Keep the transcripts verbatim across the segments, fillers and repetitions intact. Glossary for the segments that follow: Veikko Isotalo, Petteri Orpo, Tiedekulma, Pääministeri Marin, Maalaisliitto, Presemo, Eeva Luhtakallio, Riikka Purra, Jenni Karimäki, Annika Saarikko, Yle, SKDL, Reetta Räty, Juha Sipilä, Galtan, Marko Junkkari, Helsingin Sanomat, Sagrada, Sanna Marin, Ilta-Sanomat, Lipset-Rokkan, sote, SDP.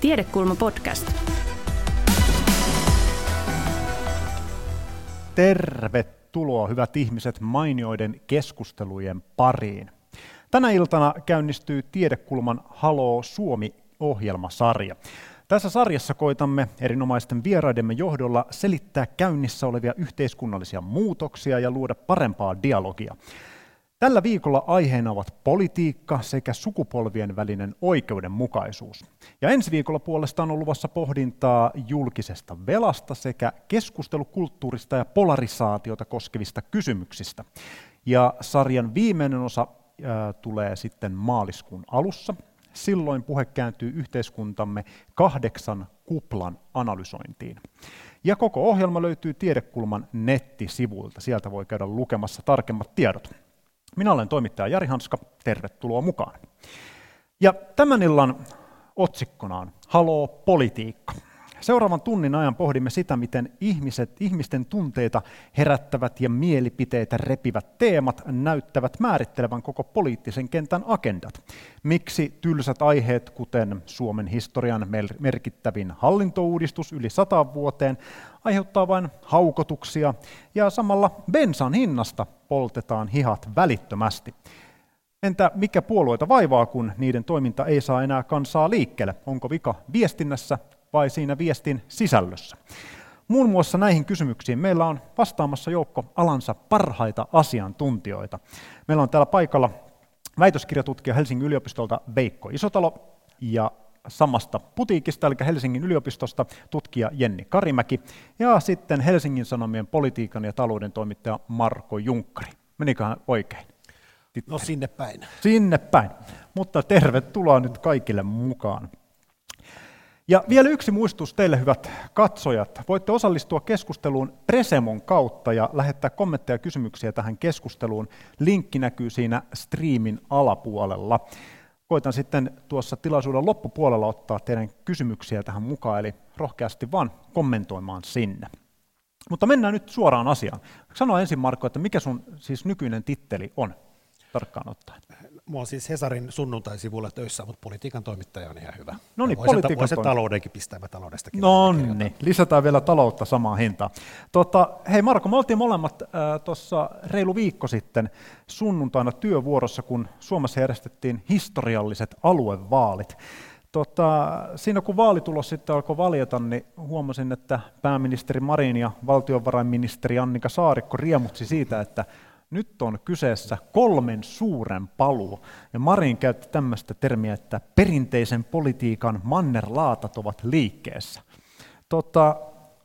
Tiedekulma podcast. Tervetuloa hyvät ihmiset mainioiden keskustelujen pariin. Tänä iltana käynnistyy Tiedekulman Haloo Suomi-ohjelmasarja. Tässä sarjassa koitamme erinomaisten vieraidemme johdolla selittää käynnissä olevia yhteiskunnallisia muutoksia ja luoda parempaa dialogia. Tällä viikolla aiheena ovat politiikka sekä sukupolvien välinen oikeudenmukaisuus. Ja ensi viikolla puolestaan on luvassa pohdintaa julkisesta velasta sekä keskustelukulttuurista ja polarisaatiota koskevista kysymyksistä. Ja sarjan viimeinen osa äh, tulee sitten maaliskuun alussa. Silloin puhe kääntyy yhteiskuntamme kahdeksan kuplan analysointiin. Ja koko ohjelma löytyy Tiedekulman nettisivuilta. Sieltä voi käydä lukemassa tarkemmat tiedot. Minä olen toimittaja Jari Hanska, tervetuloa mukaan. Ja tämän illan otsikkona on Haloo politiikka. Seuraavan tunnin ajan pohdimme sitä, miten ihmiset, ihmisten tunteita herättävät ja mielipiteitä repivät teemat näyttävät määrittelevän koko poliittisen kentän agendat. Miksi tylsät aiheet, kuten Suomen historian merkittävin hallintouudistus yli sataan vuoteen, aiheuttaa vain haukotuksia ja samalla bensan hinnasta poltetaan hihat välittömästi. Entä mikä puolueita vaivaa, kun niiden toiminta ei saa enää kansaa liikkeelle? Onko vika viestinnässä vai siinä viestin sisällössä? Muun muassa näihin kysymyksiin meillä on vastaamassa joukko alansa parhaita asiantuntijoita. Meillä on täällä paikalla väitöskirjatutkija Helsingin yliopistolta Veikko Isotalo ja samasta putiikista, eli Helsingin yliopistosta, tutkija Jenni Karimäki ja sitten Helsingin Sanomien politiikan ja talouden toimittaja Marko Junkkari. Meniköhän oikein? Titteli. No sinne päin. Sinne päin. Mutta tervetuloa nyt kaikille mukaan. Ja vielä yksi muistutus teille, hyvät katsojat. Voitte osallistua keskusteluun Presemon kautta ja lähettää kommentteja ja kysymyksiä tähän keskusteluun. Linkki näkyy siinä striimin alapuolella. Koitan sitten tuossa tilaisuuden loppupuolella ottaa teidän kysymyksiä tähän mukaan, eli rohkeasti vaan kommentoimaan sinne. Mutta mennään nyt suoraan asiaan. Sano ensin, Marko, että mikä sun siis nykyinen titteli on tarkkaan ottaen? Mä oon siis Hesarin sunnuntaisivuilla töissä, mutta politiikan toimittaja on ihan hyvä. No niin, politiikan ta- toimittaja. Taloudenkin pistää, mä taloudestakin. No niin, lisätään vielä taloutta samaan hintaan. Tota, hei Marko, me oltiin molemmat äh, tuossa reilu viikko sitten sunnuntaina työvuorossa, kun Suomessa järjestettiin historialliset aluevaalit. Tota, siinä kun vaalitulos sitten alkoi valjeta, niin huomasin, että pääministeri Marin ja valtiovarainministeri Annika Saarikko riemutsi siitä, että nyt on kyseessä kolmen suuren paluu, ja Marin käytti tämmöistä termiä, että perinteisen politiikan mannerlaatat ovat liikkeessä. Tota,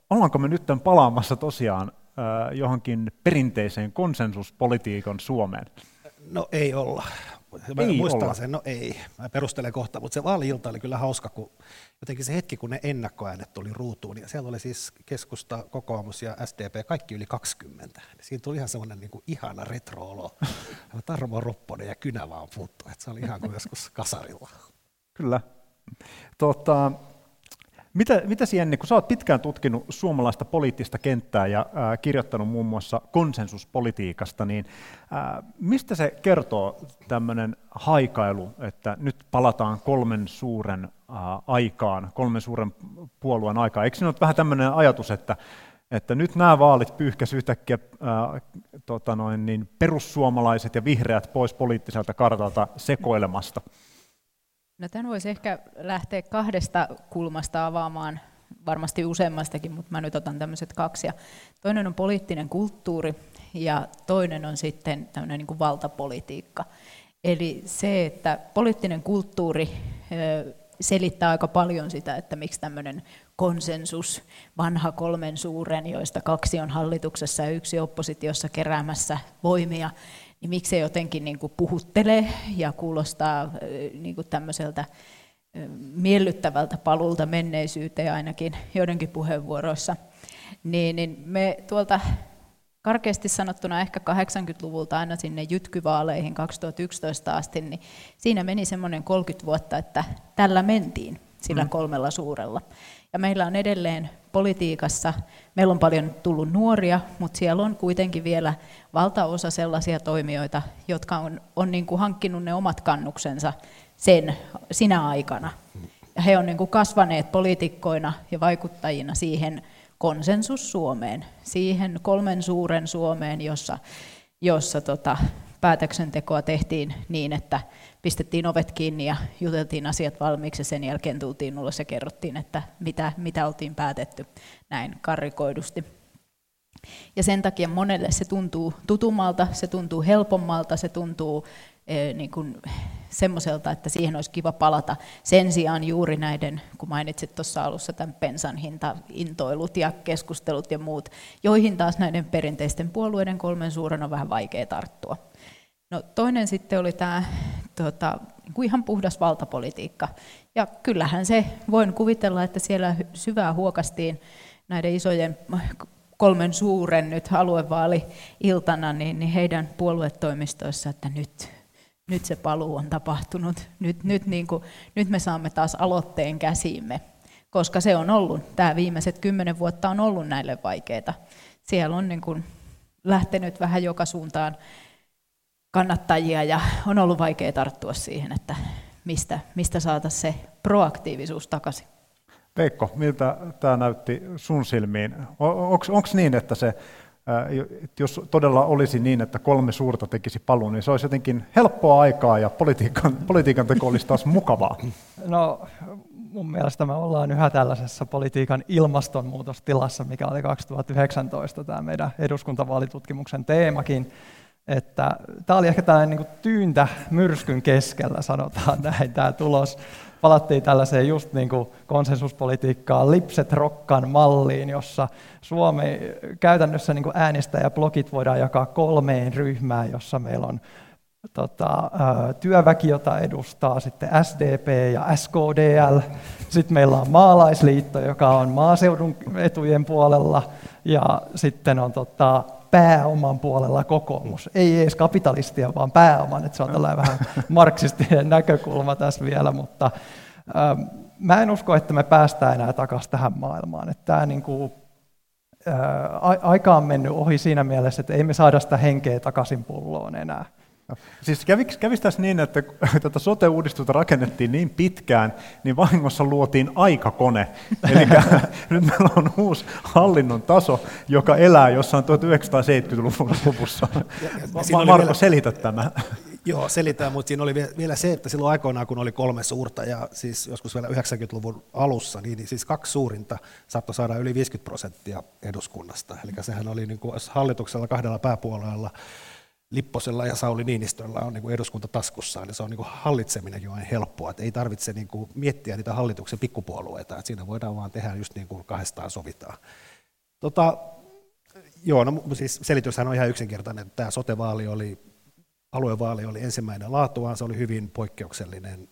ollaanko me nyt palaamassa tosiaan äh, johonkin perinteiseen konsensuspolitiikan Suomeen? No ei olla. Mä ei muistan olla. sen, no ei. Mä perustelen kohta, mutta se vaali-ilta oli kyllä hauska, kun jotenkin se hetki, kun ne ennakkoäänet tuli ruutuun, niin siellä oli siis keskusta, kokoomus ja S D P, kaikki yli kaksikymmentä. Siinä tuli ihan semmoinen niin kuin ihana retro-olo. Tarmo Rupponen ja kynä vaan puuttui, että se oli ihan kuin joskus kasarilla. Kyllä. Tota, mitä, mitä Jenni, kun sä oot pitkään tutkinut suomalaista poliittista kenttää ja äh, kirjoittanut muun muassa konsensuspolitiikasta, niin äh, mistä se kertoo tämmöinen haikailu, että nyt palataan kolmen suuren äh, aikaan, kolmen suuren puolueen aikaan? Eikö siinä ole vähän tämmöinen ajatus, että, että nyt nämä vaalit pyyhkäisivät yhtäkkiä äh, tota noin, niin perussuomalaiset ja vihreät pois poliittiselta kartalta sekoilemasta? No tämän voisi ehkä lähteä kahdesta kulmasta avaamaan, varmasti useammastakin, mutta mä nyt otan tämmöiset kaksi. Ja toinen on poliittinen kulttuuri ja toinen on sitten tämmöinen niin kuin valtapolitiikka. Eli se, että poliittinen kulttuuri selittää aika paljon sitä, että miksi tämmöinen konsensus, vanha kolmen suuren, joista kaksi on hallituksessa ja yksi oppositiossa keräämässä voimia, niin miksi se jotenkin niin kuin puhuttelee ja kuulostaa niin kuin tämmöiseltä miellyttävältä paluulta menneisyyteen ainakin joidenkin puheenvuoroissa, niin, niin me tuolta karkeasti sanottuna ehkä kahdeksankymmentäluvulta aina sinne jytkyvaaleihin kaksituhattayksitoista asti, niin siinä meni semmoinen kolmekymmentä vuotta, että tällä mentiin sillä kolmella suurella. Ja meillä on edelleen politiikassa, meillä on paljon tullut nuoria, mutta siellä on kuitenkin vielä valtaosa sellaisia toimijoita, jotka on, on niin kuin hankkinut ne omat kannuksensa sen, sinä aikana. Ja he ovat niin kuin kasvaneet poliitikkoina ja vaikuttajina siihen konsensus Suomeen, siihen kolmen suuren Suomeen, jossa, jossa tota, päätöksentekoa tehtiin niin, että pistettiin ovet kiinni ja juteltiin asiat valmiiksi ja sen jälkeen tultiin ulos ja kerrottiin, että mitä, mitä oltiin päätetty näin karrikoidusti. Ja sen takia monelle se tuntuu tutummalta, se tuntuu helpommalta, se tuntuu e, niin kuin semmoiselta, että siihen olisi kiva palata. Sen sijaan juuri näiden, kun mainitsit tuossa alussa tämän pensan hinta, intoilut ja keskustelut ja muut, joihin taas näiden perinteisten puolueiden kolmen suuren on vähän vaikea tarttua. No, toinen sitten oli tämä tota, ihan puhdas valtapolitiikka. Ja kyllähän se, voin kuvitella, että siellä syvää huokastiin näiden isojen kolmen suuren nyt aluevaali-iltana, niin, niin heidän puoluetoimistoissa, että nyt, nyt se paluu on tapahtunut, nyt, nyt, niin kuin, nyt me saamme taas aloitteen käsiimme, koska se on ollut, tämä viimeiset kymmenen vuotta on ollut näille vaikeita. Siellä on niin kuin lähtenyt vähän joka suuntaan kannattajia ja on ollut vaikea tarttua siihen, että mistä, mistä saataisiin se proaktiivisuus takaisin. Veikko, miltä tämä näytti sun silmiin? Onko niin, että se, että jos todella olisi niin, että kolme suurta tekisi paluun, niin se olisi jotenkin helppoa aikaa ja politiikan, politiikan teko olisi taas mukavaa? No, mun mielestä me ollaan yhä tällaisessa politiikan ilmastonmuutostilassa, mikä oli kaksituhattayhdeksäntoista tämä meidän eduskuntavaalitutkimuksen teemakin. Että tämä oli ehkä tämä niin kuin tyyntä myrskyn keskellä, sanotaan näin, tämä tulos. Palattiin tällaiseen just niin kuin konsensuspolitiikkaan, Lipset-Rokkan malliin, jossa Suomi käytännössä niin kuin äänestäjäblokit voidaan jakaa kolmeen ryhmään, jossa meillä on tota, työväki, jota edustaa sitten S D P ja S K D L. Sitten meillä on Maalaisliitto, joka on maaseudun etujen puolella, ja sitten on tota, pääoman puolella kokoomus. Ei edes kapitalistia, vaan pääoman. Että se on tällainen vähän marksistinen näkökulma tässä vielä, mutta ähm, mä en usko, että me päästään enää takaisin tähän maailmaan. Että tämä niinku, äh, aika on mennyt ohi siinä mielessä, että ei me saada sitä henkeä takaisin pulloon enää. Siis kävisi tässä niin, että tätä sote-uudistusta rakennettiin niin pitkään, niin vahingossa luotiin aikakone. Eli nyt meillä on uusi hallinnon taso, joka elää jossain tuhatyhdeksänsataaseitsemänkymmentäluvun lopussa. Marko, vielä, selitä tämä. Joo, selitään, mutta siinä oli vielä se, että silloin aikoinaan, kun oli kolme suurta, ja siis joskus vielä yhdeksänkymmentäluvun alussa, niin siis kaksi suurinta saattoi saada yli viisikymmentä prosenttia eduskunnasta. Eli sehän oli niin kuin hallituksella kahdella pääpuolella, Lipposella ja Sauli Niinistöllä on niinku eduskunta taskussaan, niin se on niinku hallitseminen jo helppoa, että ei tarvitse niinku miettiä niitä hallituksen pikkupuolueita, että siinä voidaan vaan tehdä just niin kuin kahdestaan sovitaan. Tota, joo, no siis selityshän on ihan yksinkertainen, että tämä sote-vaali oli, aluevaali oli ensimmäinen laatuaan, se oli hyvin poikkeuksellinen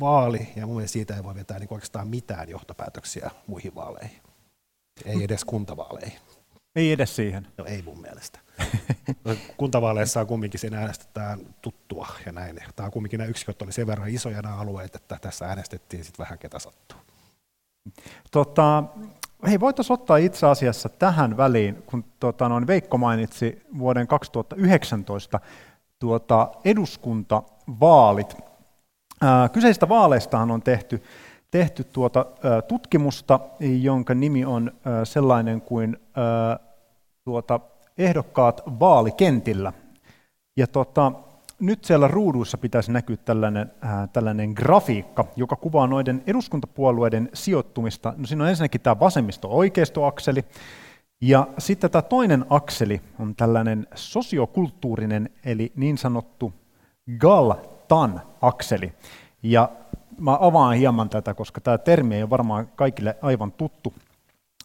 vaali, ja mun mielestä siitä ei voi vetää niinku oikeastaan mitään johtopäätöksiä muihin vaaleihin, ei edes kuntavaaleihin. Ei edes siihen. No ei mun mielestä. Kuntavaaleissa on kumminkin siinä äänestetään tuttua ja näin. Tämä on kumminkin nämä yksiköt oli sen verran isoja nämä alueet, että tässä äänestettiin sitten vähän ketä sattuu. Tota, hei, voitaisiin ottaa itse asiassa tähän väliin, kun tota, noin Veikko mainitsi vuoden kaksituhattayhdeksäntoista tuota, eduskuntavaalit. Ää, kyseisistä vaaleistahan on tehty, tehty tuota, ää, tutkimusta, jonka nimi on ää, sellainen kuin ää, tuota, ehdokkaat vaalikentillä. Ja tota, nyt siellä ruuduissa pitäisi näkyä tällainen, äh, tällainen grafiikka, joka kuvaa noiden eduskuntapuolueiden sijoittumista. No, siinä on ensinnäkin tämä vasemmisto-oikeistoakseli, ja sitten tämä toinen akseli on tällainen sosiokulttuurinen, eli niin sanottu Galtan-akseli. Ja mä avaan hieman tätä, koska tämä termi ei ole varmaan kaikille aivan tuttu.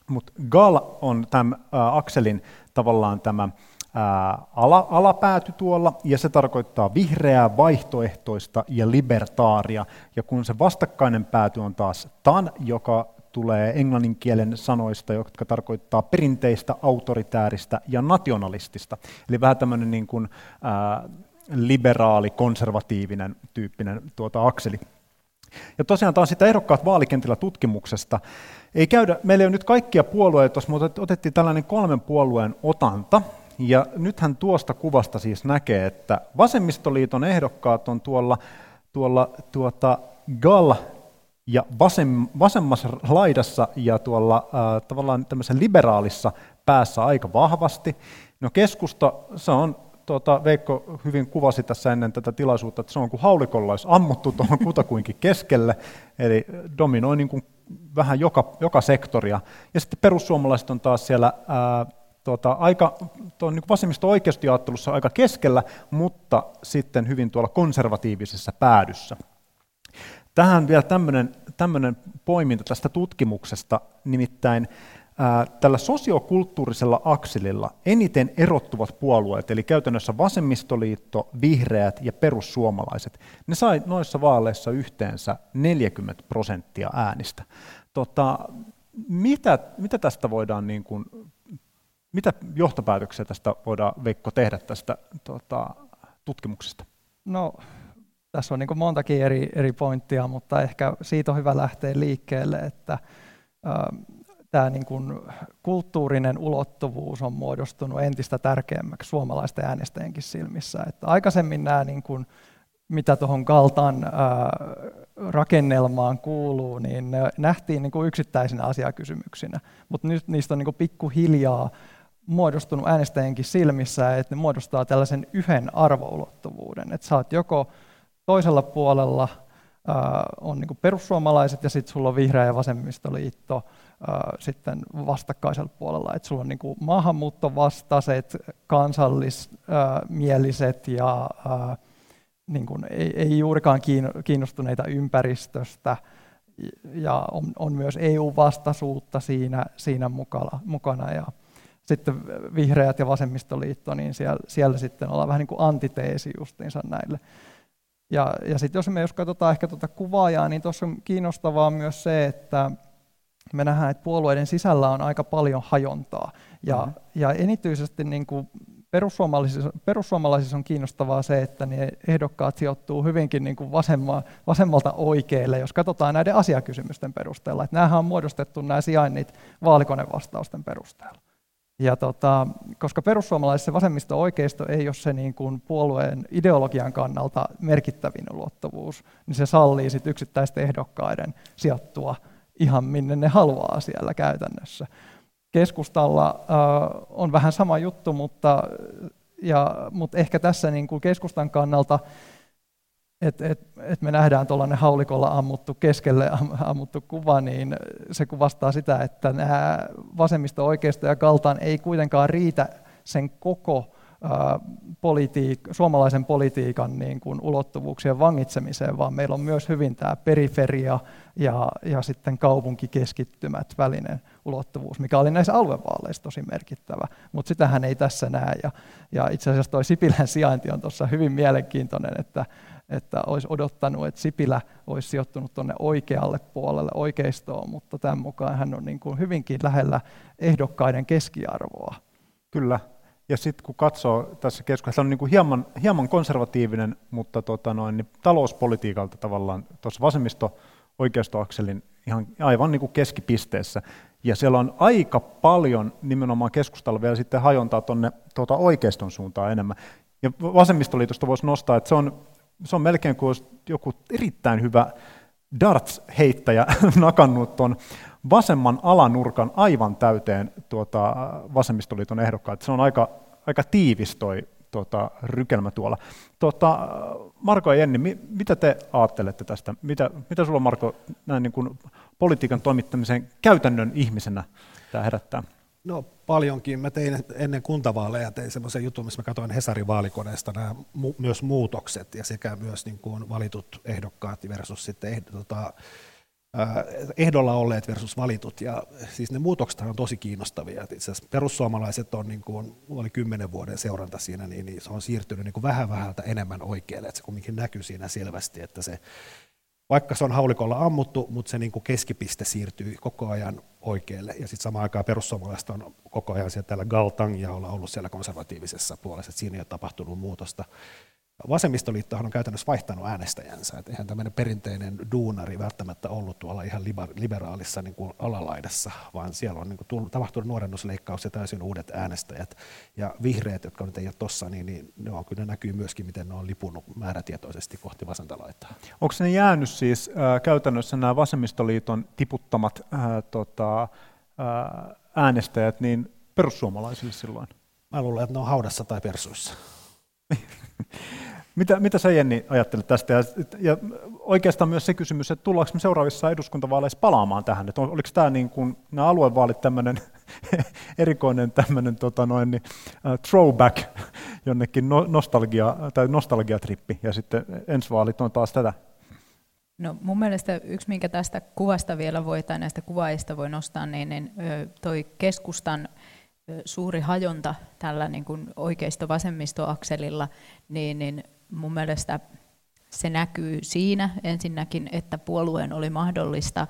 Mutta Gal on tämän äh, akselin tavallaan tämä ää, ala, alapääty tuolla, ja se tarkoittaa vihreää, vaihtoehtoista ja libertaaria. Ja kun se vastakkainen pääty on taas tan, joka tulee englannin kielen sanoista, jotka tarkoittaa perinteistä, autoritääristä ja nationalistista. Eli vähän tämmöinen niin kuin, ää, liberaali, konservatiivinen tyyppinen tuota, akseli. Ja tosiaan taas sitä ehdokkaat vaalikentillä tutkimuksesta. Ei käydä, meillä ei ole nyt kaikkia puolueita, mutta otettiin tällainen kolmen puolueen otanta, ja nythän tuosta kuvasta siis näkee, että vasemmistoliiton ehdokkaat on tuolla, tuolla tuota, Gal- ja vasem, vasemmassa laidassa ja tuolla äh, tavallaan tämmöisessä liberaalissa päässä aika vahvasti. No keskusta, se on, tuota, Veikko hyvin kuvasi tässä ennen tätä tilaisuutta, että se on kuin haulikolla olisi ammuttu tuohon kutakuinkin keskelle, eli dominoi niin kuin vähän joka, joka sektoria. Ja sitten perussuomalaiset on taas siellä äh, tuota, aika tuon niin vasemmisto-oikeistojaottelussa aika keskellä, mutta sitten hyvin tuolla konservatiivisessa päädyssä. Tähän vielä tämmöinen poiminta tästä tutkimuksesta, nimittäin ää, tällä sosiokulttuurisella akselilla eniten erottuvat puolueet, eli käytännössä vasemmistoliitto, vihreät ja perussuomalaiset, ne sai noissa vaaleissa yhteensä neljäkymmentä prosenttia äänistä. Tota, mitä, mitä tästä voidaan niin kuin, mitä johtopäätöksiä tästä voidaan, Veikko, tehdä tästä tota, tutkimuksesta? No, tässä on niin kuin montakin eri, eri pointtia, mutta ehkä siitä on hyvä lähteä liikkeelle, että ää, tämä niin kuin kulttuurinen ulottuvuus on muodostunut entistä tärkeämmäksi suomalaisten äänestäjienkin silmissä. Että aikaisemmin nämä, niin kuin, mitä tuohon Galtan ää, rakennelmaan kuuluu, niin ne nähtiin niin kuin yksittäisinä asiakysymyksinä, mutta nyt niistä on niin kuin pikkuhiljaa muodostunut äänestäjienkin silmissä, että ne muodostaa tällaisen yhden arvoulottuvuuden, että sä oot joko toisella puolella äh, on niinku perussuomalaiset ja sitten sulla on vihreä ja vasemmistoliitto äh, sitten vastakkaisella puolella. Et sulla on niinku maahanmuuttovastaiset, kansallismieliset äh, ja äh, niinku ei, ei juurikaan kiinnostuneita ympäristöstä ja on, on myös E U-vastaisuutta siinä, siinä mukana, mukana. Ja sitten vihreät ja vasemmistoliitto, niin siellä, siellä sitten ollaan vähän niin kuin antiteesi justiinsa näille. Ja, ja sitten jos me jos katsotaan ehkä tuota kuvaajaa, niin tuossa on kiinnostavaa myös se, että me nähdään, että puolueiden sisällä on aika paljon hajontaa. Ja, mm-hmm. ja erityisesti niin kuin perussuomalaisissa, perussuomalaisissa on kiinnostavaa se, että ne ehdokkaat sijoittuu hyvinkin niin kuin vasemma, vasemmalta oikealle, jos katsotaan näiden asiakysymysten perusteella. Että näähän on muodostettu nämä sijainnit vaalikonevastausten perusteella. Ja tota, koska perussuomalaisessa vasemmisto-oikeisto ei ole se niin kuin puolueen ideologian kannalta merkittävin ulottuvuus, niin se sallii sit yksittäisten ehdokkaiden sijoittua ihan minne ne haluaa siellä käytännössä. Keskustalla äh, on vähän sama juttu, mutta, ja, mutta ehkä tässä niin kuin keskustan kannalta, että et, et me nähdään tuollainen haulikolla ammuttu, keskelle ammuttu kuva, niin se kuvastaa sitä, että nämä vasemmisto-oikeisto ja Galtan ei kuitenkaan riitä sen koko ä, politiik- suomalaisen politiikan niin kuin ulottuvuuksien vangitsemiseen, vaan meillä on myös hyvin tämä periferia ja, ja sitten kaupunkikeskittymät välinen ulottuvuus, mikä oli näissä aluevaaleissa tosi merkittävä, mutta sitähän ei tässä näe. Ja, ja itse asiassa tuo Sipilän sijainti on tuossa hyvin mielenkiintoinen, että että olisi odottanut, että Sipilä olisi sijoittunut tuonne oikealle puolelle oikeistoon, mutta tämän mukaan hän on niin kuin hyvinkin lähellä ehdokkaiden keskiarvoa. Kyllä, ja sitten kun katsoo tässä keskustelussa, on niin kuin hieman, hieman konservatiivinen, mutta tota noin, niin talouspolitiikalta tavallaan tuossa vasemmisto-oikeistoakselin ihan aivan niin kuin keskipisteessä, ja siellä on aika paljon nimenomaan keskustalla vielä sitten hajontaa tuonne tuota oikeiston suuntaan enemmän. Ja vasemmistoliitosta voisi nostaa, että se on Se on melkein kuin olisi joku erittäin hyvä darts-heittäjä nakannut tuon vasemman alanurkan aivan täyteen tuota vasemmistoliiton ehdokkaat. Se on aika, aika tiivis toi tuota, rykelmä tuolla. Tuota, Marko ja Jenni, mi, mitä te ajattelette tästä? Mitä, mitä sulla, Marko, näin niin kuin politiikan toimittamisen käytännön ihmisenä tämä herättää? No paljonkin. Mä tein ennen kuntavaaleja tein semmoisen jutun, missä mä katsoin Hesarin vaalikoneesta nämä mu- myös muutokset ja sekä myös niin kuin valitut ehdokkaat versus sitten ehd- tota, ehdolla olleet versus valitut. Ja siis ne muutokset on tosi kiinnostavia. Itse asiassa perussuomalaiset on niin kuin, oli kymmenen vuoden seuranta siinä, niin, niin se on siirtynyt niin kuin vähän vähältä enemmän oikealle. Että se kumminkin näkyy siinä selvästi, että se vaikka se on haulikolla ammuttu, mutta se niin kuin keskipiste siirtyy koko ajan oikealle. Ja sitten samaan aikaan perussuomalaiset on koko ajan siellä täällä Galtang ja ollaan ollut siellä konservatiivisessa puolessa, että siinä ei ole tapahtunut muutosta. Vasemmistoliittohan on käytännössä vaihtanut äänestäjänsä, että eihän tämmöinen perinteinen duunari välttämättä ollut tuolla ihan liberaalissa niin kuin alalaidassa, vaan siellä on niin kuin tapahtunut nuorennusleikkaus ja täysin uudet äänestäjät. Ja vihreät, jotka nyt ei ole tuossa, niin, niin ne on, kyllä näkyy myöskin, miten ne on lipunut määrätietoisesti kohti vasenta laitaa. Onko ne jäänyt siis äh, käytännössä nämä vasemmistoliiton tiputtamat äh, tota, äh, äänestäjät niin perussuomalaisille silloin? Mä luulen, että ne on haudassa tai persuissa. Mitä, mitä sä, Jenni, ajattelet tästä? Ja, ja oikeastaan myös se kysymys, että tullaanko me seuraavissa eduskuntavaaleissa palaamaan tähän? Että oliko tämä niin kuin, nämä aluevaalit tämmöinen erikoinen tämmöinen, tota noin, niin, uh, throwback jonnekin no, nostalgia, tai nostalgiatrippi, ja sitten ensi vaalit on taas tätä? No mun mielestä yksi, minkä tästä kuvasta vielä voi, tai näistä kuvaajista voi nostaa, niin, niin toi keskustan suuri hajonta tällä niin kuin oikeisto-vasemmisto-akselilla, niin, niin mun mielestä se näkyy siinä ensinnäkin, että puolueen oli mahdollista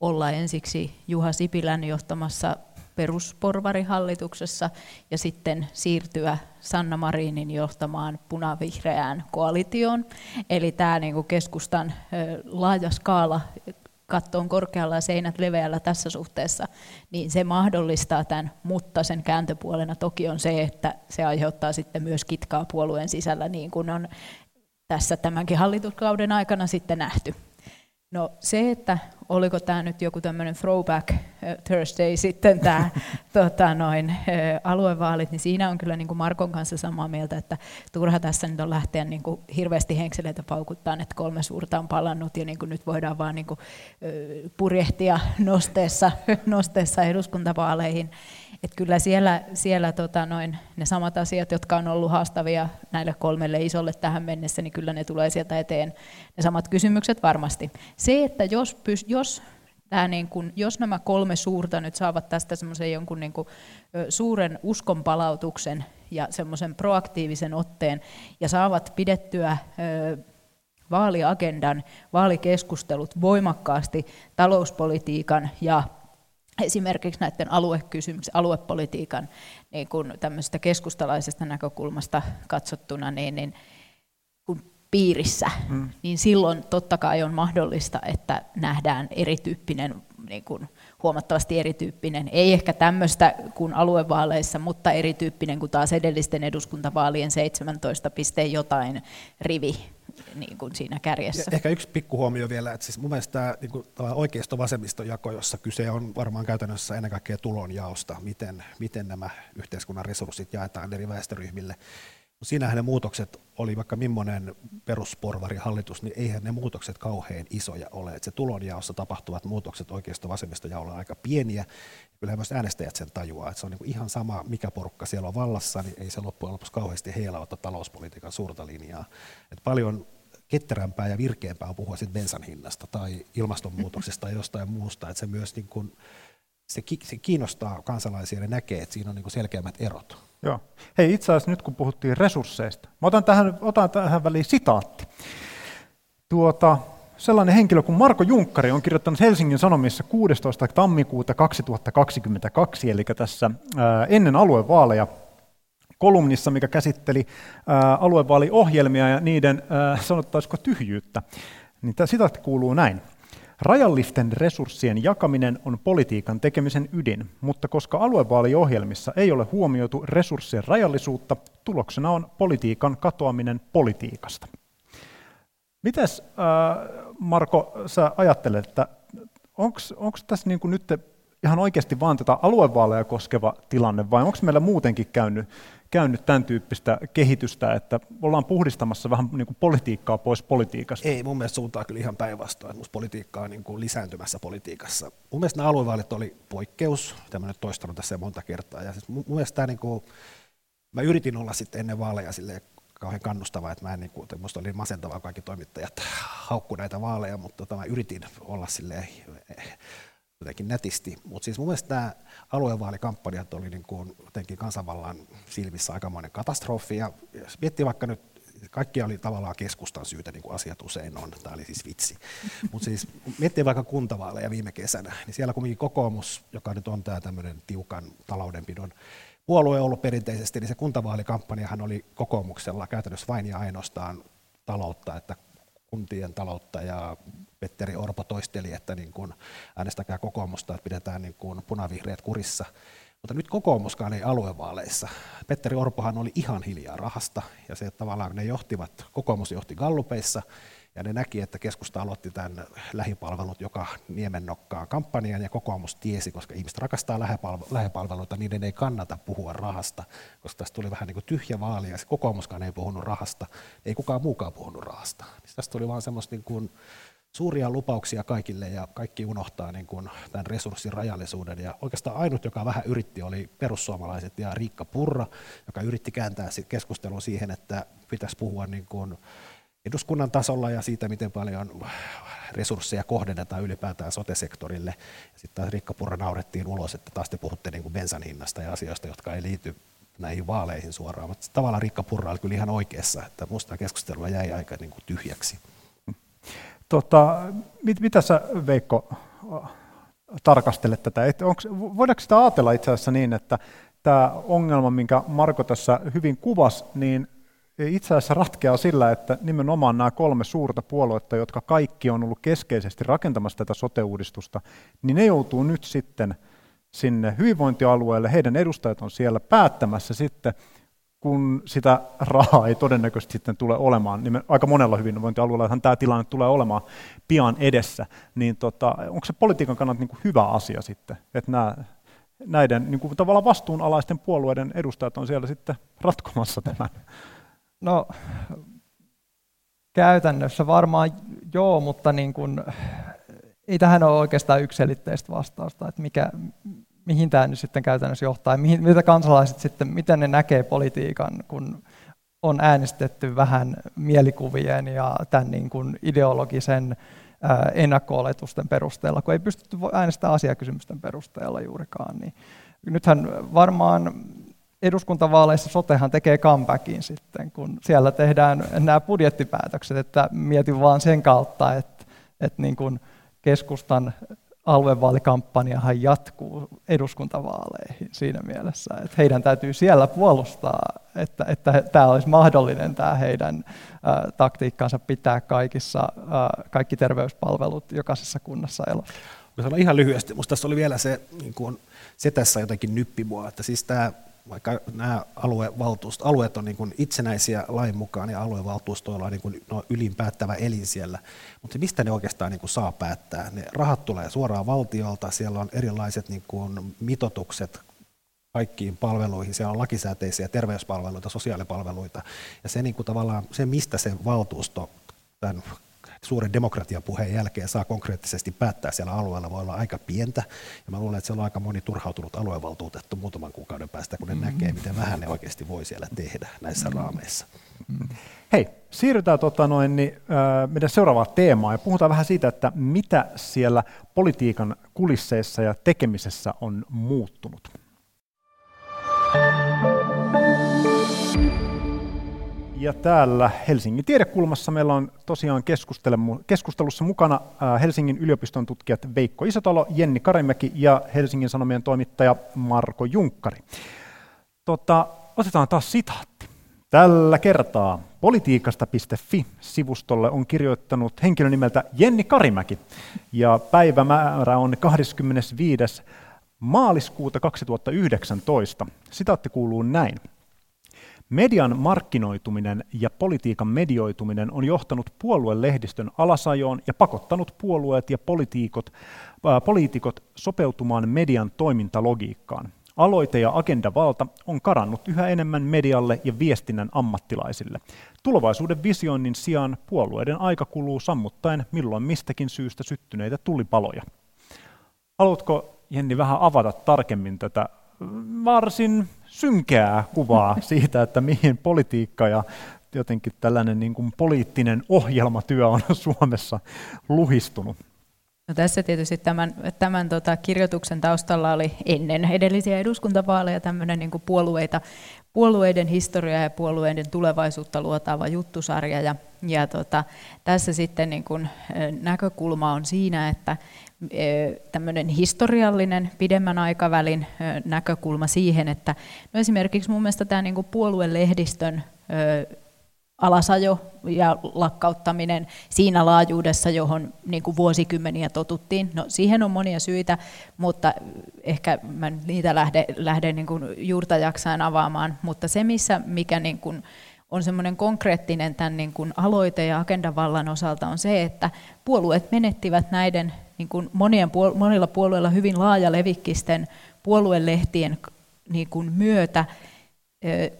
olla ensiksi Juha Sipilän johtamassa perusporvarihallituksessa ja sitten siirtyä Sanna Marinin johtamaan punavihreään koalitioon. Eli tämä niin kuin keskustan laaja skaala, katto on korkealla ja seinät leveällä tässä suhteessa, niin se mahdollistaa tämän, mutta sen kääntöpuolena toki on se, että se aiheuttaa sitten myös kitkaa puolueen sisällä, niin kuin on tässä tämänkin hallituskauden aikana sitten nähty. No se, että oliko tämä nyt joku tämmöinen throwback Thursday sitten tämä tota noin, aluevaalit, niin siinä on kyllä niin kuin Markon kanssa samaa mieltä, että turha tässä nyt on lähteä niin kuin hirveästi henkseleitä paukuttaan, että kolme suurta on palannut ja niin kuin nyt voidaan vaan niin kuin purjehtia nosteessa, nosteessa eduskuntavaaleihin. Että kyllä siellä, siellä tota noin, ne samat asiat, jotka on ollut haastavia näille kolmelle isolle tähän mennessä, niin kyllä ne tulee sieltä eteen, ne samat kysymykset varmasti. Se, että jos, jos, tää niin kun, jos nämä kolme suurta nyt saavat tästä semmoisen jonkun niin kun, suuren uskonpalautuksen ja semmoisen proaktiivisen otteen ja saavat pidettyä vaaliagendan, vaalikeskustelut voimakkaasti talouspolitiikan ja esimerkiksi näiden aluekysymyksiä, aluepolitiikan niin kun tämmöisestä keskustalaisesta näkökulmasta katsottuna, niin, niin kun piirissä, mm. niin silloin totta kai on mahdollista, että nähdään erityyppinen, niin kun huomattavasti erityyppinen, ei ehkä tämmöistä kuin aluevaaleissa, mutta erityyppinen kuin taas edellisten eduskuntavaalien seitsemäntoista pisteen jotain rivi. Niin kuin siinä kärjessä. Ja ehkä yksi pikkuhuomio vielä, että siis mun mielestä tämä, niin kuin, tämä oikeisto-vasemmistojako, jossa kyse on varmaan käytännössä ennen kaikkea tulonjaosta, miten, miten nämä yhteiskunnan resurssit jaetaan eri väestöryhmille. Siinähän ne muutokset oli, vaikka millainen perusporvarihallitus, niin eihän ne muutokset kauhean isoja ole. Että se tulonjaossa tapahtuvat muutokset oikeisto-vasemmistojaolla on aika pieniä. Kyllä myös äänestäjät sen tajuaa, että se on niin kuin ihan sama, mikä porukka siellä on vallassa, niin ei se loppujen lopuksi kauheasti heilauta talouspolitiikan suurta linjaa. Että paljon ketterämpää ja virkeämpää on puhua sitten bensan hinnasta tai ilmastonmuutoksesta tai jostain muusta, että se myös niin kuin, se kiinnostaa kansalaisia ja näkee, että siinä on niin kuin selkeämmät erot. Joo. Hei, itse asiassa nyt kun puhuttiin resursseista, mä otan tähän, otan tähän väliin sitaatti. Tuota, sellainen henkilö kuin Marko Junkkari on kirjoittanut Helsingin Sanomissa kuudestoista tammikuuta kaksituhattakaksikymmentäkaksi, eli tässä ää, ennen aluevaaleja, kolumnissa, mikä käsitteli ää, aluevaaliohjelmia ja niiden, ää, sanottaisiko, tyhjyyttä. Niin tämä sitaatti kuuluu näin. Rajallisten resurssien jakaminen on politiikan tekemisen ydin, mutta koska aluevaaliohjelmissa ei ole huomioitu resurssien rajallisuutta, tuloksena on politiikan katoaminen politiikasta. Mites, Marko, sä ajattelet, että onko tässä niin kuin nyt ihan oikeasti vaan tätä aluevaaleja koskeva tilanne, vai onko meillä muutenkin käynyt, käynyt tämän tyyppistä kehitystä, että ollaan puhdistamassa vähän niin kuin politiikkaa pois politiikasta? Ei, mun mielestä suuntaa kyllä ihan päinvastoin. Minusta politiikkaa on niin kuin lisääntymässä politiikassa. Mun mielestä nämä aluevaalit oli poikkeus, tämä nyt toistanut tässä monta kertaa. Ja siis mun mielestä tämä, niin kuin, mä yritin olla sitten ennen vaaleja silleen, kauhean kannustavaa, että mä en, niin kuin, musta oli masentavaa, kaikki toimittajat haukku näitä vaaleja, mutta tota, mä yritin olla silleen jotenkin nätisti, mutta siis mun mielestä nämä aluevaalikampanjat oli niin kuin jotenkin kansanvallan silmissä aikamoinen katastrofi, ja jos miettii vaikka nyt Kaikki oli tavallaan keskustan syytä, niin kuin asiat usein on. Tämä oli siis vitsi. Mutta siis miettii vaikka kuntavaaleja viime kesänä, niin siellä kuitenkin kokoomus, joka nyt on tämä tämmöinen tiukan taloudenpidon puolue ollut perinteisesti, niin se kuntavaalikampanjahan oli kokoomuksella käytännössä vain ja ainoastaan taloutta, että kuntien taloutta, ja Petteri Orpo toisteli, että niin kun äänestäkää kokoomusta, että pidetään niin kun punavihreät kurissa. Mutta nyt kokoomuskaan ei aluevaaleissa. Petteri Orpohan oli ihan hiljaa rahasta, ja se tavallaan ne johtivat, kokoomus johti gallupeissa, ja ne näki, että keskusta aloitti tämän lähipalvelut joka niemennokkaan kampanjan, ja kokoomus tiesi, koska ihmiset rakastaa lähipalveluita, niiden ei kannata puhua rahasta, koska tässä tuli vähän niin kuin tyhjä vaali, ja kokoomuskaan ei puhunut rahasta, ei kukaan muukaan puhunut rahasta. Tässä tuli vaan semmoista niin kuin suuria lupauksia kaikille, ja kaikki unohtaa niin kuin tämän resurssin rajallisuuden, ja oikeastaan ainut, joka vähän yritti, oli perussuomalaiset ja Riikka Purra, joka yritti kääntää keskustelun siihen, että pitäisi puhua niin kuin eduskunnan tasolla ja siitä, miten paljon resursseja kohdennetaan ylipäätään sote-sektorille. Sitten taas Riikka Purra naurettiin ulos, että taas te puhutte niin kuin bensan hinnasta ja asioista, jotka ei liity näihin vaaleihin suoraan. Mutta tavallaan Riikka Purra oli kyllä ihan oikeassa, että musta keskustelua jäi aika niin kuin tyhjäksi. Tota, mit, mitä sä, Veikko, tarkastelet tätä? Et onks, voidaanko sitä ajatella itse asiassa niin, että tämä ongelma, minkä Marko tässä hyvin kuvasi, niin itse asiassa ratkeaa sillä, että nimenomaan nämä kolme suurta puoluetta, jotka kaikki on ollut keskeisesti rakentamassa tätä sote-uudistusta, niin ne joutuu nyt sitten sinne hyvinvointialueelle, heidän edustajat on siellä päättämässä sitten, kun sitä rahaa ei todennäköisesti sitten tule olemaan, niin aika monella hyvinvointialueella tämä tilanne tulee olemaan pian edessä, niin tota, onko se politiikan kannalta niin kuin hyvä asia sitten, että nämä näiden niin kuin tavallaan vastuunalaisten puolueiden edustajat on siellä sitten ratkomassa tämän? No käytännössä varmaan joo, mutta niin kun, ei tähän ole oikeastaan yksiselitteistä vastausta, että mikä, mihin tämä nyt sitten käytännössä johtaa ja mihin, mitä kansalaiset sitten, miten ne näkee politiikan, kun on äänestetty vähän mielikuvien ja tämän niin kun ideologisen ennakko-oletusten perusteella, kun ei pystytty äänestämään asiakysymysten perusteella juurikaan. Niin. Nythän varmaan eduskuntavaaleissa sotehan tekee comebackin sitten, kun siellä tehdään nämä budjettipäätökset, että mietin vaan sen kautta, että, että niin kuin keskustan aluevaalikampanjahan jatkuu eduskuntavaaleihin siinä mielessä, että heidän täytyy siellä puolustaa, että, että tämä olisi mahdollinen tämä heidän äh, taktiikkansa pitää kaikissa, äh, kaikki terveyspalvelut jokaisessa kunnassa elossa. Mä sanon ihan lyhyesti, musta tässä oli vielä se, niin kuin se tässä jotenkin nyppi mua, että siis tämä vaikka nämä aluevaltuust, alueet on niin kuin itsenäisiä lain mukaan ja aluevaltuustoilla on niin kuin no ylin päättävä elin siellä, mutta mistä ne oikeastaan niin kuin saa päättää? Ne rahat tulee suoraan valtiolta, siellä on erilaiset niin kuin mitoitukset kaikkiin palveluihin, siellä on lakisääteisiä terveyspalveluita, sosiaalipalveluita ja se, niin kuin tavallaan, se mistä se valtuusto tämän suuren demokratiapuheen jälkeen saa konkreettisesti päättää siellä alueella, voi olla aika pientä. Ja mä luulen, että siellä on aika moni turhautunut aluevaltuutettu muutaman kuukauden päästä, kun ne mm-hmm. näkee, miten vähän ne oikeasti voi siellä tehdä näissä mm-hmm. raameissa. Mm-hmm. Hei, siirrytään tota noin, niin, äh, meidän seuraavaan teemaan ja puhutaan vähän siitä, että mitä siellä politiikan kulisseissa ja tekemisessä on muuttunut. Ja täällä Helsingin Tiedekulmassa meillä on tosiaan keskustelussa mukana Helsingin yliopiston tutkijat Veikko Isotalo, Jenni Karimäki ja Helsingin Sanomien toimittaja Marko Junkkari. Tota, otetaan taas sitaatti. Tällä kertaa politiikasta piste fi-sivustolle on kirjoittanut henkilön nimeltä Jenni Karimäki ja päivämäärä on kahdeskymmenesviides maaliskuuta kaksituhattayhdeksäntoista. Sitaatti kuuluu näin. Median markkinoituminen ja politiikan medioituminen on johtanut puoluelehdistön alasajoon ja pakottanut puolueet ja poliitikot, äh, poliitikot sopeutumaan median toimintalogiikkaan. Aloite- ja agendavalta on karannut yhä enemmän medialle ja viestinnän ammattilaisille. Tulevaisuuden visioinnin sijaan puolueiden aika kuluu sammuttaen milloin mistäkin syystä syttyneitä tulipaloja. Haluatko, Jenni, vähän avata tarkemmin tätä varsin synkeää kuvaa siitä, että mihin politiikka ja jotenkin tällainen niin kuin poliittinen ohjelmatyö on Suomessa luhistunut? No tässä tietysti tämän, tämän tota kirjoituksen taustalla oli ennen edellisiä eduskuntavaaleja tämmöinen niin kuin puolueita, puolueiden historiaa ja puolueiden tulevaisuutta luotaava juttusarja. Ja, ja tota, tässä sitten niin kun näkökulma on siinä, että tämmöinen historiallinen pidemmän aikavälin näkökulma siihen, että no esimerkiksi mun mielestä tämä niin kun puoluelehdistön alasajo ja lakkauttaminen siinä laajuudessa, johon niin kuin vuosikymmeniä totuttiin. No, siihen on monia syitä, mutta ehkä mä niitä lähden, lähden niin kuin juurtajaksaan avaamaan. Mutta se, missä, mikä niin kuin on semmoinen konkreettinen tämän niin kuin aloite- ja agendavallan osalta, on se, että puolueet menettivät näiden niin kuin monien, monilla puolueilla hyvin laajalevikkisten puoluelehtien niin kuin myötä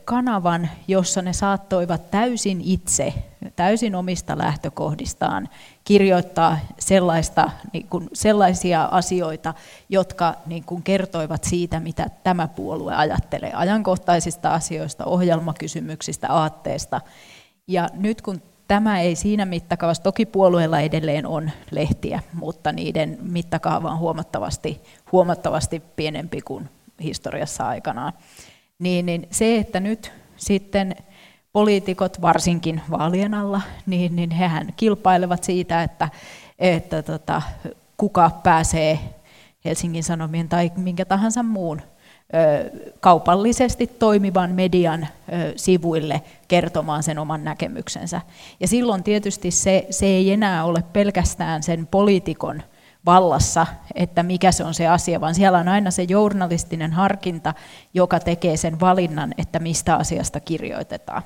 kanavan, jossa ne saattoivat täysin itse, täysin omista lähtökohdistaan kirjoittaa sellaista, niin kuin sellaisia asioita, jotka niin kuin kertoivat siitä, mitä tämä puolue ajattelee ajankohtaisista asioista, ohjelmakysymyksistä, aatteesta. Ja nyt kun tämä ei siinä mittakaavassa, toki puolueilla edelleen on lehtiä, mutta niiden mittakaava on huomattavasti, huomattavasti pienempi kuin historiassa aikanaan. Niin, niin se, että nyt sitten poliitikot, varsinkin vaalien alla, niin, niin hehän kilpailevat siitä, että, että tota, kuka pääsee Helsingin Sanomien tai minkä tahansa muun ö, kaupallisesti toimivan median ö, sivuille kertomaan sen oman näkemyksensä. Ja silloin tietysti se, se ei enää ole pelkästään sen poliitikon vallassa, että mikä se on se asia, vaan siellä on aina se journalistinen harkinta, joka tekee sen valinnan, että mistä asiasta kirjoitetaan.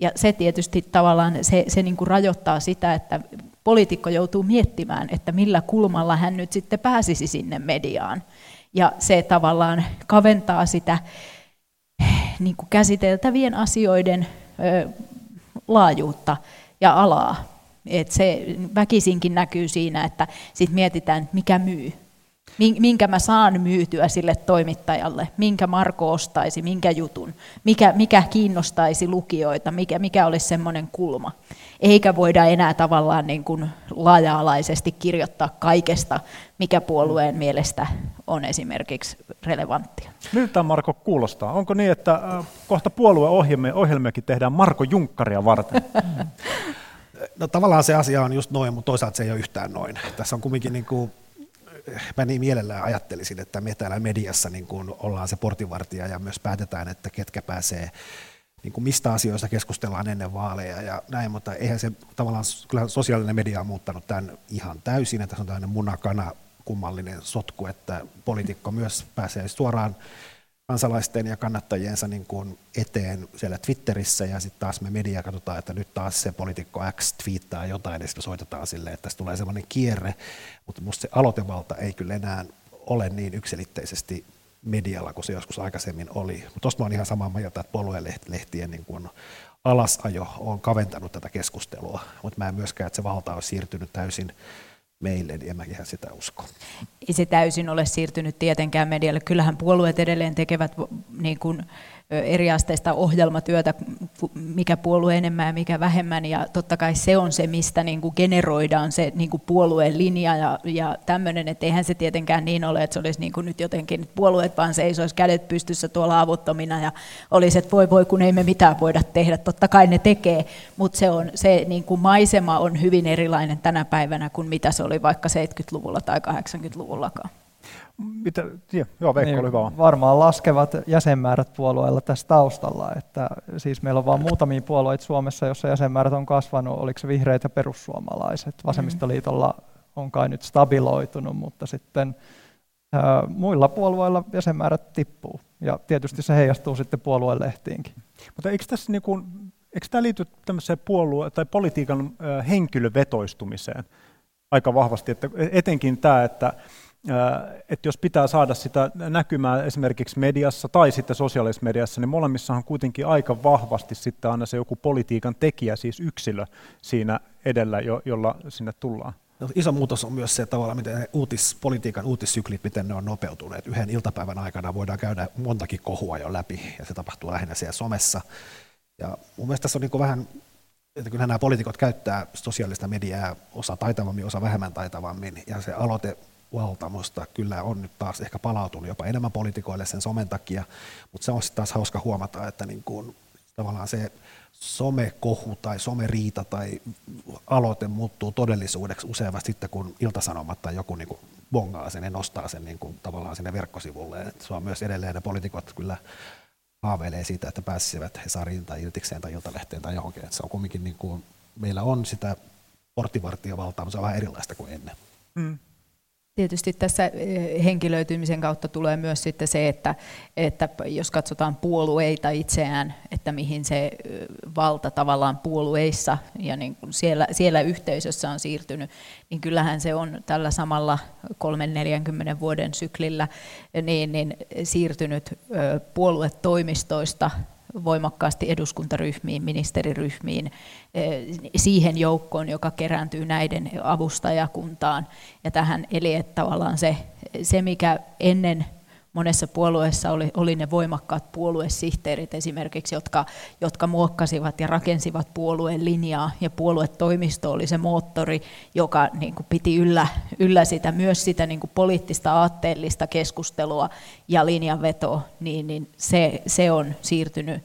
Ja se tietysti tavallaan se, se niin kuin rajoittaa sitä, että poliitikko joutuu miettimään, että millä kulmalla hän nyt sitten pääsisi sinne mediaan. Ja se tavallaan kaventaa sitä niin kuin käsiteltävien asioiden ö, laajuutta ja alaa. Et se väkisinkin näkyy siinä, että sit mietitään, mikä myy, minkä mä saan myytyä sille toimittajalle, minkä Marko ostaisi, minkä jutun, mikä, mikä kiinnostaisi lukijoita, mikä, mikä olisi semmoinen kulma. Eikä voida enää tavallaan niin kuin laaja-alaisesti kirjoittaa kaikesta, mikä puolueen mielestä on esimerkiksi relevanttia. Miltä tämä, Marko, kuulostaa? Onko niin, että kohta puolueohjelmiakin tehdään Marko Junkkaria varten? No tavallaan se asia on just noin, mutta toisaalta se ei ole yhtään noin. Tässä on kumminkin, niin kuin, mä niin mielellään ajattelisin, että me täällä mediassa niin kuin ollaan se portinvartija ja myös päätetään, että ketkä pääsee, niin kuin mistä asioista keskustellaan ennen vaaleja ja näin, mutta eihän se tavallaan, kyllä sosiaalinen media on muuttanut tämän ihan täysin, että se on tämmöinen munakana kummallinen sotku, että poliitikko myös pääsee suoraan kansalaisten ja kannattajiensa niin kuin eteen siellä Twitterissä, ja sitten taas me media katsotaan, että nyt taas se poliitikko X twiittaa jotain, ja sitten soitetaan silleen, että tässä tulee sellainen kierre, mutta musta se aloitevalta ei kyllä enää ole niin yksilitteisesti medialla kuin se joskus aikaisemmin oli. Mutta tuosta mä oon ihan samaa mieltä, että puoluelehtien niin kuin alasajo on kaventanut tätä keskustelua, mutta mä en myöskään, että se valta on siirtynyt täysin meille, niin en mäkinhän sitä usko. Ei se täysin ole siirtynyt tietenkään medialle. Kyllähän puolueet edelleen tekevät niin kuin eriasteista ohjelmatyötä, mikä puolue enemmän ja mikä vähemmän, ja totta kai se on se, mistä niin kuin generoidaan se niin kuin puolueen linja ja, ja tämmöinen, että eihän se tietenkään niin ole, että se olisi niin kuin nyt jotenkin puolueet vaan seisoisi kädet pystyssä tuolla avuttomina ja olisi, että voi voi kun ei me mitään voida tehdä, totta kai ne tekee, mutta se, on, se niin kuin maisema on hyvin erilainen tänä päivänä kuin mitä se oli vaikka seitsemänkymmentäluvulla tai kahdeksankymmentäluvullakaan. Mitä, tie, joo, Veikko, niin, hyvä. Varmaan laskevat jäsenmäärät puolueilla tässä taustalla, että siis meillä on vain muutamia puolueita Suomessa, jossa jäsenmäärät on kasvanut, oliko se vihreät ja perussuomalaiset, vasemmistoliitolla on kai nyt stabiloitunut, mutta sitten ää, muilla puolueilla jäsenmäärät tippuu, ja tietysti se heijastuu sitten puoluelehtiinkin. Mutta eikö tässä niin kuin, eikö tämä liity tämmöiseen puolue- tai politiikan äh, henkilövetoistumiseen aika vahvasti, että etenkin tämä, että että jos pitää saada sitä näkymää esimerkiksi mediassa tai sitten sosiaalisessa mediassa, niin molemmissa on kuitenkin aika vahvasti sitten aina se joku politiikan tekijä, siis yksilö siinä edellä, jolla sinne tullaan. No, iso muutos on myös se tavalla, miten uutis, politiikan uutissyklit, miten ne on nopeutuneet. Yhden iltapäivän aikana voidaan käydä montakin kohua jo läpi, ja se tapahtuu lähinnä siellä somessa. Ja mun mielestä tässä on niin kuin vähän, että kyllähän nämä poliitikot käyttää sosiaalista mediaa osa taitavammin, osa vähemmän taitavammin, ja se aloite valtamosta kyllä on nyt taas ehkä palautunut jopa enemmän poliitikoille sen somen takia, mutta se on sitten taas hauska huomata, että niin kun tavallaan se somekohu tai someriita tai aloite muuttuu todellisuudeksi usein sitten, kun Ilta-Sanomat tai joku niin kuin bongaa sen ja nostaa sen niin kuin tavallaan sinne verkkosivulle. Et se on myös edelleen, ne poliitikot kyllä haaveilee siitä, että pääsisivät Hesariin tai Iltikseen tai Iltalehteen tai johonkin. Et se on kumminkin, niin kuin, meillä on sitä porttivartiovaltaa, mutta se on vähän erilaista kuin ennen. Mm. Tietysti tässä henkilöitymisen kautta tulee myös sitten se, että, että jos katsotaan puolueita itseään, että mihin se valta tavallaan puolueissa ja niin kuin siellä, siellä yhteisössä on siirtynyt, niin kyllähän se on tällä samalla kolmenkymmenen neljänkymmenen vuoden syklillä niin, niin siirtynyt puoluetoimistoista voimakkaasti eduskuntaryhmiin, ministeriryhmiin, siihen joukkoon, joka kerääntyy näiden avustajakuntaan ja tähän. Eli että tavallaan se, se, mikä ennen monessa puolueessa oli, oli ne voimakkaat puoluesihteerit esimerkiksi, jotka, jotka muokkasivat ja rakensivat puolueen linjaa, ja puoluetoimisto oli se moottori, joka niin kuin piti yllä, yllä sitä, myös sitä niin kuin poliittista aatteellista keskustelua ja linjanvetoa, niin, niin se, se on siirtynyt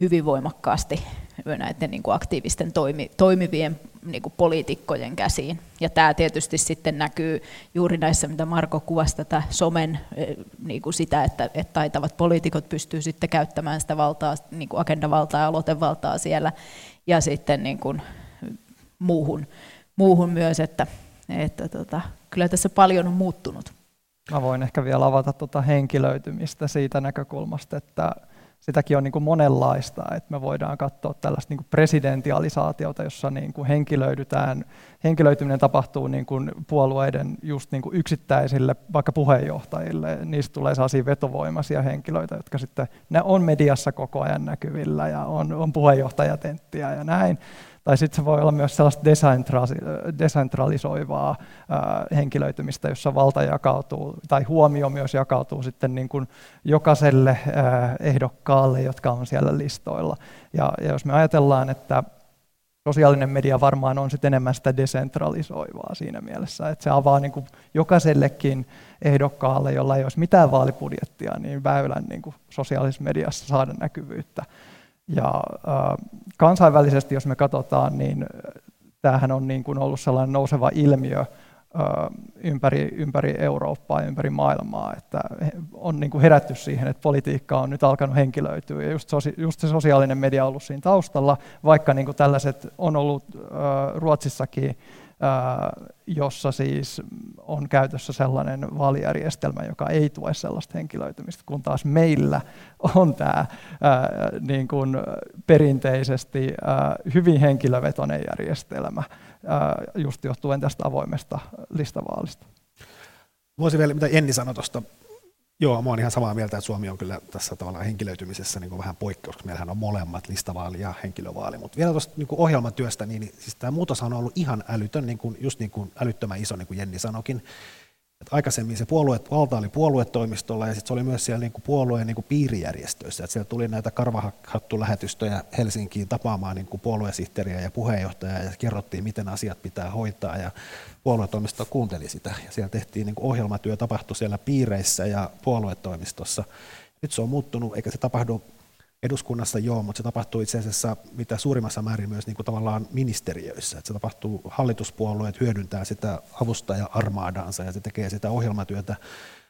hyvin voimakkaasti näiden niin kuin aktiivisten toimi, toimivien niin kuin poliitikkojen käsiin. Ja tämä tietysti sitten näkyy juuri näissä, mitä Marko kuvasi, tätä somen niin kuin sitä, että, että taitavat poliitikot pystyvät sitten käyttämään sitä valtaa, niin kuin agendavaltaa ja aloitevaltaa siellä, ja sitten niin kuin muuhun, muuhun myös, että, että tota, kyllä tässä paljon on muuttunut. Mä voin ehkä vielä avata tuota henkilöitymistä siitä näkökulmasta, että sitäkin on niin kuin monenlaista, että me voidaan katsoa tällaista niin kuin presidentialisaatiota, jossa niin kuin henkilöidytään, henkilöityminen tapahtuu niin kuin puolueiden just niin kuin yksittäisille, vaikka puheenjohtajille. Niistä tulee sellaisia vetovoimaisia henkilöitä, jotka sitten ne on mediassa koko ajan näkyvillä ja on, on puheenjohtajatenttiä ja näin. Tai sitten se voi olla myös sellaista desentralisoivaa henkilöitymistä, jossa valta jakautuu, tai huomio myös jakautuu sitten niin kuin jokaiselle ehdokkaalle, jotka on siellä listoilla. Ja, ja jos me ajatellaan, että sosiaalinen media varmaan on sitten enemmän sitä desentralisoivaa siinä mielessä, että se avaa niin kuin jokaisellekin ehdokkaalle, jolla ei olisi mitään vaalibudjettia, niin väylän niin kuin sosiaalisessa mediassa saada näkyvyyttä. Ja kansainvälisesti, jos me katsotaan, niin tämähän on niin kuin ollut sellainen nouseva ilmiö ympäri, ympäri Eurooppaa ja ympäri maailmaa, että on niin kuin herätty siihen, että politiikka on nyt alkanut henkilöityä, ja just, sosi- just se sosiaalinen media on ollut siinä taustalla, vaikka niin kuin tällaiset on ollut Ruotsissakin, jossa siis on käytössä sellainen vaalijärjestelmä, joka ei tue sellaista henkilöitymistä, kun taas meillä on tämä ää, niin kuin perinteisesti ää, hyvin henkilövetoinen järjestelmä, ää, just johtuen tästä avoimesta listavaalista. Voisin vielä, mitä Jenni sanoi tuosta. Joo, mä oon ihan samaa mieltä, että Suomi on kyllä tässä tavallaan henkilöitymisessä niin kuin vähän poikkeus, koska meillähän on molemmat, listavaali ja henkilövaali. Mutta vielä tuosta niin kuin ohjelmatyöstä, niin siis tämä muutos on ollut ihan älytön, niin kuin, just niin kuin älyttömän iso, niin kuin Jenni sanoikin. Et aikaisemmin se puolue, valta oli puoluetoimistolla, ja sitten se oli myös siellä niin kuin puolueen niin kuin piirijärjestöissä. Et siellä tuli näitä karvahattulähetystöjä Helsinkiin tapaamaan niin kuin puoluesihteeriä ja puheenjohtajaa, ja kerrottiin, miten asiat pitää hoitaa, ja puoluetoimisto kuunteli sitä. Ja siellä tehtiin niin kuin ohjelmatyö, tapahtui siellä piireissä ja puoluetoimistossa. Nyt se on muuttunut, eikä se tapahdu eduskunnassa, joo, mutta se tapahtuu itse asiassa mitä suurimmassa määrin myös niin kuin tavallaan ministeriöissä. Että se tapahtuu, hallituspuolueet hyödyntää sitä avustaja-armaadaansa, ja se tekee sitä ohjelmatyötä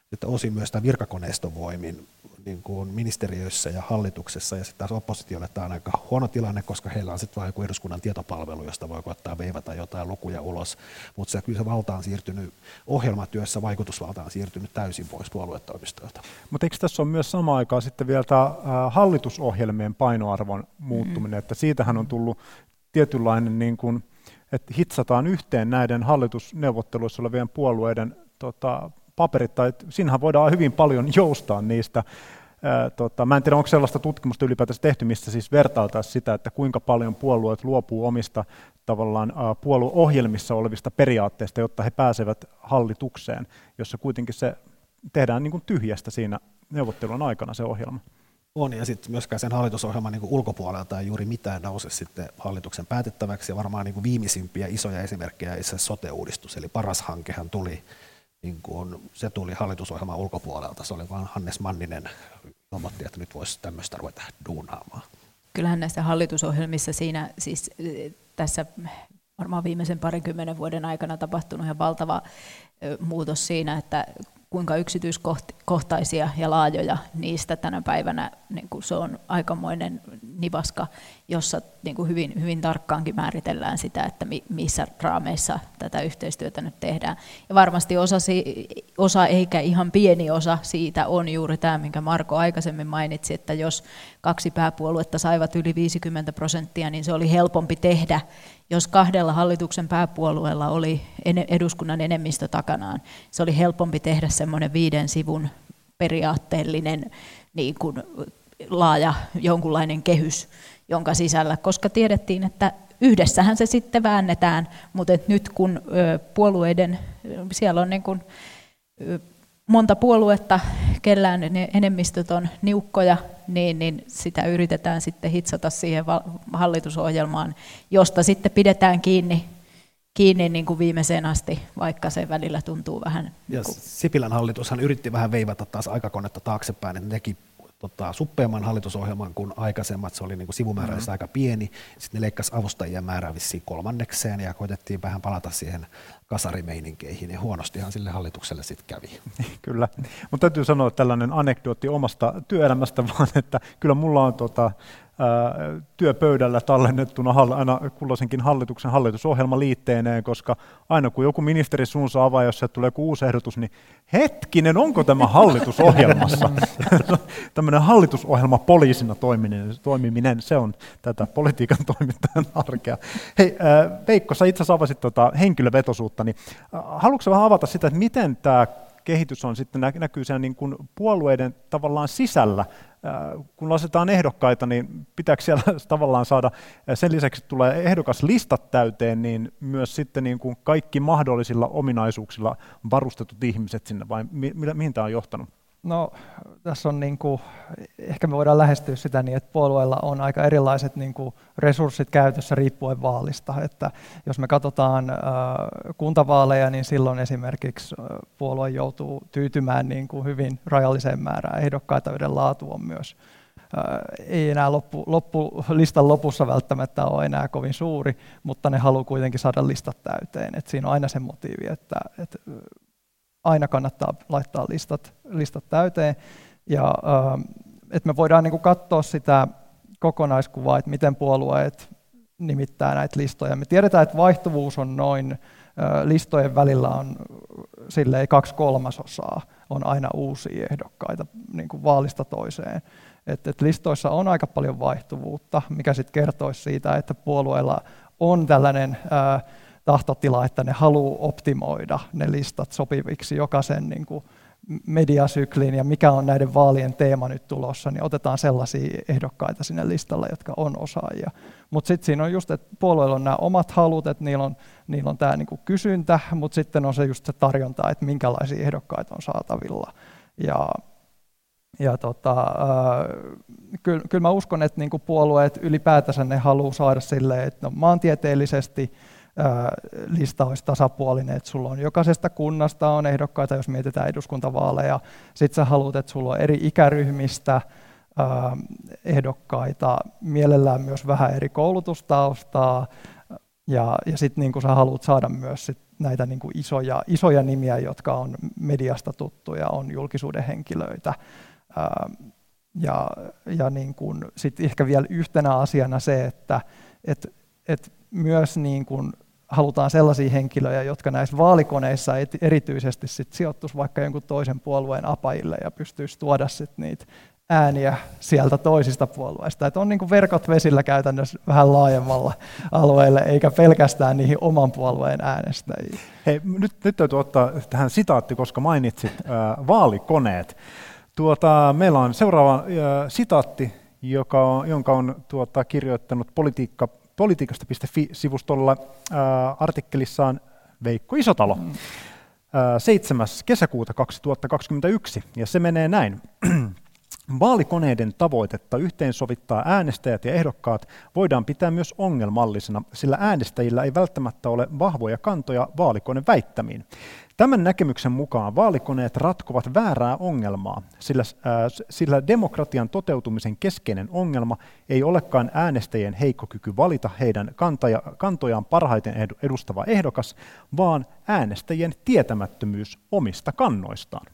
sitten osin myös tämän virkakoneiston voimin niin kuin ministeriöissä ja hallituksessa. Ja sitten taas oppositiolle tämä on aika huono tilanne, koska heillä on sitten vain joku eduskunnan tietopalvelu, josta voi koittaa veivata jotain lukuja ulos. Mutta kyllä se valta on siirtynyt, ohjelmatyössä vaikutusvalta on siirtynyt täysin pois puoluetoimistoilta. Mutta eikö tässä ole myös samaan aikaan sitten vielä tämä hallitusohjelmien painoarvon muuttuminen, mm. että siitähän on tullut tietynlainen, niin kuin, että hitsataan yhteen näiden hallitusneuvotteluissa olevien puolueiden tota, paperit, tai siinähän voidaan hyvin paljon joustaa niistä. Ää, tota, mä en tiedä, onko sellaista tutkimusta ylipäätänsä tehty, missä siis vertailtaisiin sitä, että kuinka paljon puolueet luopuu omista tavallaan ää, puolueohjelmissa olevista periaatteista, jotta he pääsevät hallitukseen, jossa kuitenkin se tehdään niin kuin tyhjästä siinä neuvottelun aikana se ohjelma. On, ja sitten myöskään sen hallitusohjelman niin kuin ulkopuolelta ei juuri mitään nouse sitten hallituksen päätettäväksi, ja varmaan niin kuin viimeisimpiä isoja esimerkkejä on se sote-uudistus, eli paras hankehan tuli niin kuin, se tuli hallitusohjelman ulkopuolelta, se oli vaan Hannes Manninen ilmoitti, että nyt voisi tämmöistä ruveta duunaamaan. Kyllähän näissä hallitusohjelmissa siinä, siis tässä varmaan viimeisen parinkymmenen vuoden aikana tapahtunut ihan valtava muutos siinä, että kuinka yksityiskohtaisia ja laajoja niistä tänä päivänä, niin kuin se on aikamoinen nivaska, jossa niin kuin hyvin, hyvin tarkkaankin määritellään sitä, että missä raameissa tätä yhteistyötä nyt tehdään. Ja varmasti osa, osa, eikä ihan pieni osa siitä on juuri tämä, minkä Marko aikaisemmin mainitsi, että jos kaksi pääpuoluetta saivat yli viisikymmentä prosenttia, niin se oli helpompi tehdä. Jos kahdella hallituksen pääpuolueella oli eduskunnan enemmistö takanaan, se oli helpompi tehdä semmoinen viiden sivun periaatteellinen niin kuin laaja jonkunlainen kehys, jonka sisällä, koska tiedettiin, että yhdessähän se sitten väännetään, mutta nyt kun puolueiden, siellä on niin kuin monta puoluetta, kellään ne enemmistöt on niukkoja, niin, niin sitä yritetään sitten hitsata siihen hallitusohjelmaan, josta sitten pidetään kiinni, kiinni niin kuin viimeiseen asti, vaikka se välillä tuntuu vähän. Ja Sipilän hallitushan yritti vähän veivata taas aikakonetta taaksepäin, että nekin Tota, suppeamman hallitusohjelman kuin aikaisemmat, se oli niin kuin sivumääräisesti mm-hmm. aika pieni, sitten ne leikkasi avustajien määrää vissiin kolmannekseen ja koitettiin vähän palata siihen kasarimeininkiin ja huonostihan sille hallitukselle sitten kävi. Kyllä, mutta täytyy sanoa tällainen anekdootti omasta työelämästä vaan, että kyllä mulla on tota, työpöydällä tallennettuna aina kulloisenkin hallituksen hallitusohjelma liitteineen, koska aina kun joku ministeri suunsa avaa, jos tulee joku uusi ehdotus, niin hetkinen, onko tämä hallitusohjelmassa? Tämmöinen hallitusohjelma poliisina toiminen, toimiminen, se on tätä politiikan toimittajan arkea. Hei, Veikko, sä itse asiassa avasit tuota henkilövetoisuutta, niin haluatko vähän avata sitä, että miten tämä kehitys on sitten näkyy siellä niin kuin puolueiden tavallaan sisällä? Kun laitetaan ehdokkaita, niin pitääkö siellä tavallaan saada, sen lisäksi tulee ehdokaslistat täyteen, niin myös sitten niin kuin kaikki mahdollisilla ominaisuuksilla varustetut ihmiset sinne, vai mi- mihin tämä on johtanut? No tässä on niin kuin, ehkä me voidaan lähestyä sitä niin, että puolueilla on aika erilaiset niin kuin resurssit käytössä riippuen vaalista, että jos me katsotaan äh, kuntavaaleja, niin silloin esimerkiksi äh, puolue joutuu tyytymään niin kuin hyvin rajalliseen määrään ehdokkaita, joiden laatu on myös ei enää loppu, loppu, listan lopussa välttämättä ole enää kovin suuri, mutta ne haluaa kuitenkin saada listat täyteen, että siinä on aina se motiivi, että, että aina kannattaa laittaa listat, listat täyteen, ja että me voidaan niin kuin katsoa sitä kokonaiskuvaa, että miten puolueet nimittää näitä listoja. Me tiedetään, että vaihtuvuus on noin, listojen välillä on silleen kaksi kolmasosaa, on aina uusia ehdokkaita niin kuin vaalista toiseen. Et, et listoissa on aika paljon vaihtuvuutta, mikä sitten kertoisi siitä, että puolueilla on tällainen ää, tahtotila, että ne haluaa optimoida ne listat sopiviksi jokaisen niin kuin mediasykliin ja mikä on näiden vaalien teema nyt tulossa, niin otetaan sellaisia ehdokkaita sinne listalle, jotka on osaajia. Mutta sitten siinä on just, että puolueilla on nämä omat halut, että niillä on, niillä on tämä niin kuin kysyntä, mutta sitten on se just se tarjonta, että minkälaisia ehdokkaita on saatavilla. Ja Ja tota, äh, kyllä, kyllä mä uskon, että niinku puolueet ylipäätänsä ne haluaa saada silleen, että no, maantieteellisesti äh, lista olisi tasapuolinen, että sulla on jokaisesta kunnasta on ehdokkaita, jos mietitään eduskuntavaaleja. Sitten sä haluat, että sulla on eri ikäryhmistä äh, ehdokkaita, mielellään myös vähän eri koulutustaustaa. Ja, ja sitten niinku sä haluat saada myös sit näitä niinku isoja, isoja nimiä, jotka on mediasta tuttuja, on julkisuuden henkilöitä. Ja, ja niin kuin sit ehkä vielä yhtenä asiana se, että et, et myös niin kuin halutaan sellaisia henkilöjä, jotka näissä vaalikoneissa erityisesti sit sijoittuisi vaikka jonkun toisen puolueen apajille ja pystyisi tuoda sit niitä ääniä sieltä toisista puolueista. Et on niin kuin verkot vesillä käytännössä vähän laajemmalla alueella, eikä pelkästään niihin oman puolueen äänestäjiin. Hei, nyt, nyt täytyy ottaa tähän sitaatti, koska mainitsit äh, vaalikoneet. Tuota, meillä on seuraava äh, sitaatti, joka on, jonka on tuota, kirjoittanut politiikka, politiikasta piste fi-sivustolla äh, artikkelissaan Veikko Isotalo äh, seitsemäs kesäkuuta kaksituhattakaksikymmentäyksi, ja se menee näin. Vaalikoneiden tavoitetta yhteensovittaa äänestäjät ja ehdokkaat voidaan pitää myös ongelmallisena, sillä äänestäjillä ei välttämättä ole vahvoja kantoja vaalikone väittämiin. Tämän näkemyksen mukaan vaalikoneet ratkovat väärää ongelmaa, sillä, äh, sillä demokratian toteutumisen keskeinen ongelma ei olekaan äänestäjien heikko kyky valita heidän kantaja, kantojaan parhaiten edustava ehdokas, vaan äänestäjien tietämättömyys omista kannoistaan.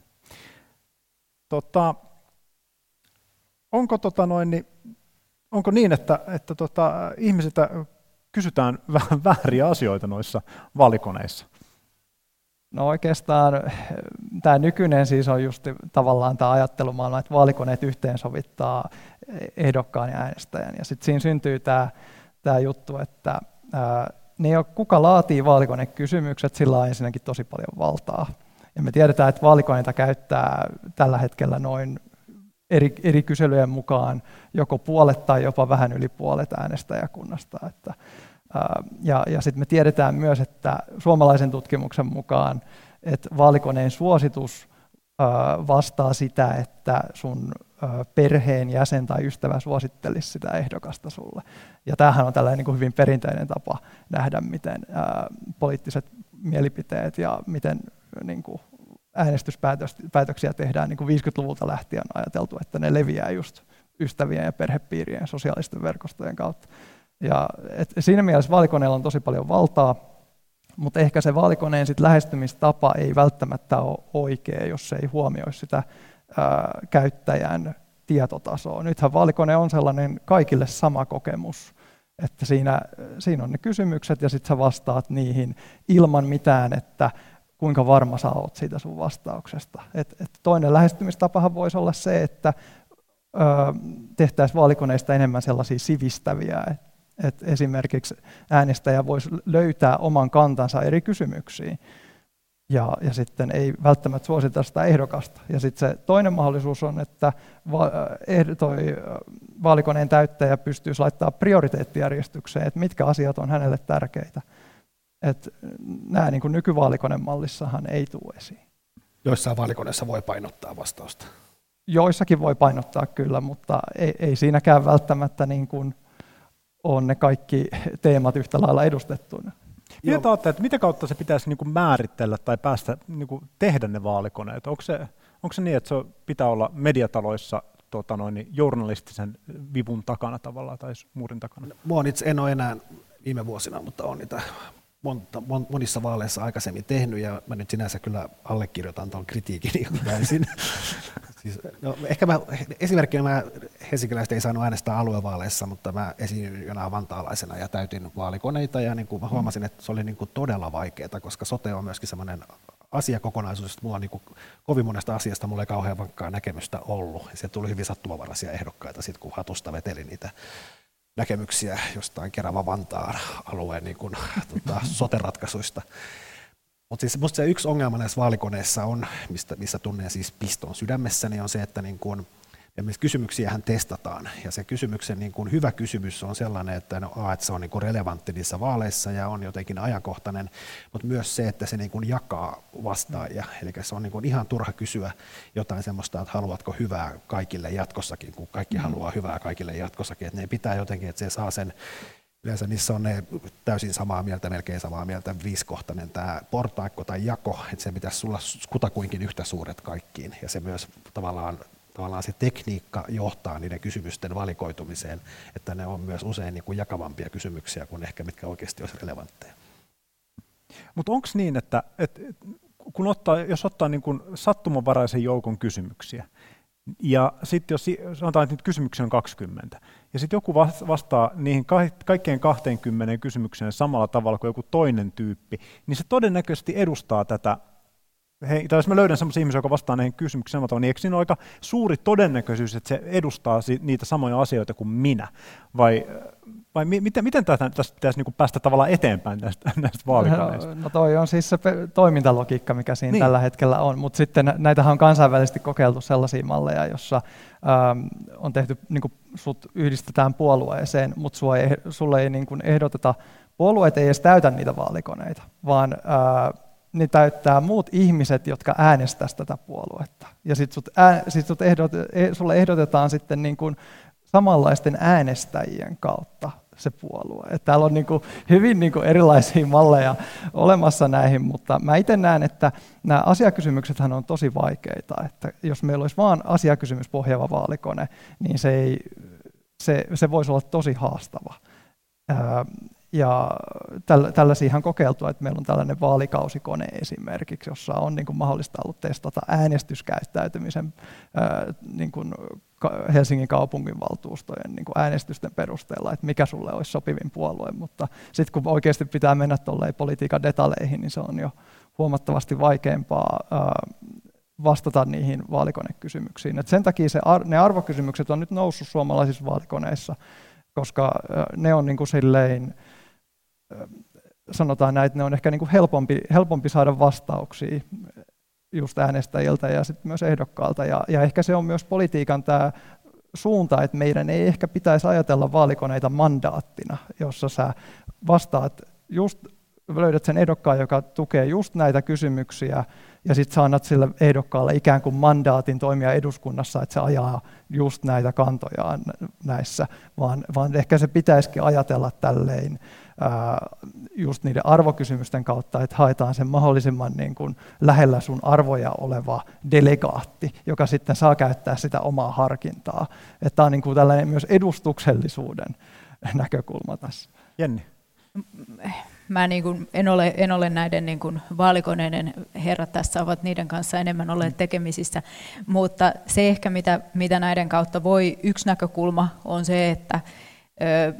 Tota, Onko, tota noin, niin, onko niin, että, että tota, ihmisiltä kysytään vähän vääriä asioita noissa vaalikoneissa? No oikeastaan tämä nykyinen siis on just tavallaan tämä ajattelumaailma, että vaalikoneet yhteensovittaa ehdokkaan ja äänestäjän. Ja sitten siinä syntyy tämä, tämä juttu, että ää, ne, kuka laatii vaalikonekysymykset, sillä on ensinnäkin tosi paljon valtaa. Ja me tiedetään, että vaalikoneita käyttää tällä hetkellä noin Eri, eri kyselyjen mukaan joko puolet tai jopa vähän yli puolet äänestäjäkunnasta. Että, ää, ja ja sitten me tiedetään myös, että suomalaisen tutkimuksen mukaan, että vaalikoneen suositus ää, vastaa sitä, että sun ää, perheen jäsen tai ystävä suosittelisi sitä ehdokasta sulle. Ja tämähän on tällainen niin kuin hyvin perinteinen tapa nähdä, miten ää, poliittiset mielipiteet ja miten niin kuin, äänestyspäätöksiä tehdään, niin kuin viisikymmentäluvulta lähtien on ajateltu, että ne leviää just ystävien ja perhepiirien sosiaalisten verkostojen kautta. Ja et siinä mielessä vaalikoneella on tosi paljon valtaa, mutta ehkä se vaalikoneen sit lähestymistapa ei välttämättä ole oikea, jos se ei huomioi sitä ää, käyttäjän tietotasoa. Nythän vaalikone on sellainen kaikille sama kokemus, että siinä, siinä on ne kysymykset ja sitten sä vastaat niihin ilman mitään, että kuinka varma sä oot siitä sun vastauksesta. Et, et toinen lähestymistapahan voisi olla se, että ö, tehtäisiin vaalikoneista enemmän sellaisia sivistäviä, että et esimerkiksi äänestäjä voisi löytää oman kantansa eri kysymyksiin, ja, ja sitten ei välttämättä suosita sitä ehdokasta. Ja sitten se toinen mahdollisuus on, että va, eh, toi, vaalikoneen täyttäjä pystyisi laittamaan prioriteettijärjestykseen, että mitkä asiat on hänelle tärkeitä. Että nämä niin kuin nykyvaalikonemallissahan ei tule esiin. Joissain vaalikoneissa voi painottaa vastausta? Joissakin voi painottaa kyllä, mutta ei, ei siinäkään välttämättä niin kuin on ne kaikki teemat yhtä lailla edustettuna. Mitä ajattelet, että mitä kautta se pitäisi niin kuin määritellä tai päästä niin kuin tehdä ne vaalikoneet? Onko se, onko se niin, että se pitää olla mediataloissa tota noin, journalistisen vivun takana tavallaan tai muurin takana? No, itse en ole enää viime vuosina, mutta on niitä Monta, mon, monissa vaaleissa aikaisemmin tehnyt, ja mä nyt sinänsä kyllä allekirjoitan tuon kritiikin ihan täysin. siis, no, ehkä mä, esimerkkinä mä helsinkiläiset ei saanut äänestää aluevaaleissa, mutta mä esiinnyin jonain vantaalaisena ja täytin vaalikoneita, ja niin kuin mä huomasin, että se oli niin kuin todella vaikeaa, koska sote on myöskin sellainen asiakokonaisuus, että mulla on niin kuin, kovin monesta asiasta mulla ei kauhean vankkaa näkemystä ollut. Sieltä tuli hyvin sattumavaraisia ehdokkaita, sit kun hatusta veteli niitä näkemyksiä jostain Kerava-Vantaan alueen niin kuin, tuota, sote-ratkaisuista. Mutta siis minusta se yksi ongelma näissä vaalikoneissa on, mistä, missä tunnen siis piston sydämessäni, niin on se, että niin kuin, kysymyksiähän testataan. Ja se kysymyksen niin kuin, hyvä kysymys on sellainen, että, no, a, että se on niin kuin relevantti niissä vaaleissa ja on jotenkin ajankohtainen, mutta myös se, että se niin kuin, jakaa vastaajia. Eli se on niin kuin, ihan turha kysyä jotain sellaista, että haluatko hyvää kaikille jatkossakin, kun kaikki mm-hmm. haluaa hyvää kaikille jatkossakin. Että ne pitää jotenkin, että se saa sen, yleensä niissä on ne täysin samaa mieltä, melkein samaa mieltä, viisikohtainen tämä portaikko tai jako, että se pitäisi sulla kutakuinkin yhtä suuret kaikkiin. Ja se myös tavallaan Tavallaan se tekniikka johtaa niiden kysymysten valikoitumiseen, että ne on myös usein niin kuin jakavampia kysymyksiä kuin ehkä mitkä oikeasti olisi relevantteja. Mutta onko niin, että, että kun ottaa, jos ottaa niin kuin sattumanvaraisen joukon kysymyksiä, ja sitten jos sanotaan, että nyt kysymyksiä on kaksikymmentä, ja sitten joku vastaa niihin kaikkeen kaksikymmentä kysymykseen samalla tavalla kuin joku toinen tyyppi, niin se todennäköisesti edustaa tätä. Hei, tai jos mä löydän semmoisen ihmisen, joka vastaa näihin kysymyksiin, niin eikö siinä ole aika suuri todennäköisyys, että se edustaa niitä samoja asioita kuin minä? Vai, vai miten, miten tässä pitäisi niin päästä tavallaan eteenpäin näistä, näistä vaalikoneista? No toi on siis se toimintalogiikka, mikä siinä niin tällä hetkellä on, mutta sitten näitähän on kansainvälisesti kokeiltu sellaisia malleja, jossa ähm, on tehty, niin kuin sut yhdistetään puolueeseen, mutta sua ei, sulle ei niin kuin ehdoteta, puolueet ei edes täytä niitä vaalikoneita, vaan äh, ne täyttää muut ihmiset, jotka äänestävät tätä puoluetta. Ja sitten sut ää, sit sut ehdot, sulle ehdotetaan sitten niin kuin samanlaisten äänestäjien kautta se puolue. Et täällä on niin kuin hyvin niin kuin erilaisia malleja olemassa näihin, mutta mä itse näen, että nämä asiakysymyksethän on tosi vaikeita. Että jos meillä olisi vain asiakysymyspohjaava vaalikone, niin se, ei, se, se voisi olla tosi haastava. Öö, Ja tällaisiahan kokeiltua, että meillä on tällainen vaalikausikone esimerkiksi, jossa on niin kuin mahdollista ollut testata äänestyskäyttäytymisen niin kuin Helsingin kaupunginvaltuustojen niin kuin äänestysten perusteella, että mikä sulle olisi sopivin puolue, mutta sitten kun oikeasti pitää mennä tuolleen politiikan detaleihin, niin se on jo huomattavasti vaikeampaa vastata niihin vaalikonekysymyksiin. Et sen takia se ar- ne arvokysymykset on nyt noussut suomalaisissa vaalikoneissa, koska ne on niin kuin silleen, sanotaan näin, että ne on ehkä niin kuin helpompi, helpompi saada vastauksia just äänestäjiltä ja sitten myös ehdokkaalta. Ja, ja ehkä se on myös politiikan tämä suunta, että meidän ei ehkä pitäisi ajatella vaalikoneita mandaattina, jossa sä vastaat just, löydät sen ehdokkaan, joka tukee just näitä kysymyksiä, ja sitten sä annat sille ehdokkaalle ikään kuin mandaatin toimia eduskunnassa, että se ajaa just näitä kantojaan näissä, vaan, vaan ehkä se pitäisikin ajatella tälleen just niiden arvokysymysten kautta, että haetaan sen mahdollisimman niin kuin lähellä sun arvoja oleva delegaatti, joka sitten saa käyttää sitä omaa harkintaa. Tämä on niin kuin tällainen myös edustuksellisuuden näkökulma tässä. Jenni. Mä niin kuin en ole, en ole näiden niin kuin vaalikoneiden herrat tässä, ovat niiden kanssa enemmän olleet tekemisissä, mutta se ehkä mitä, mitä näiden kautta voi, yksi näkökulma on se, että ö,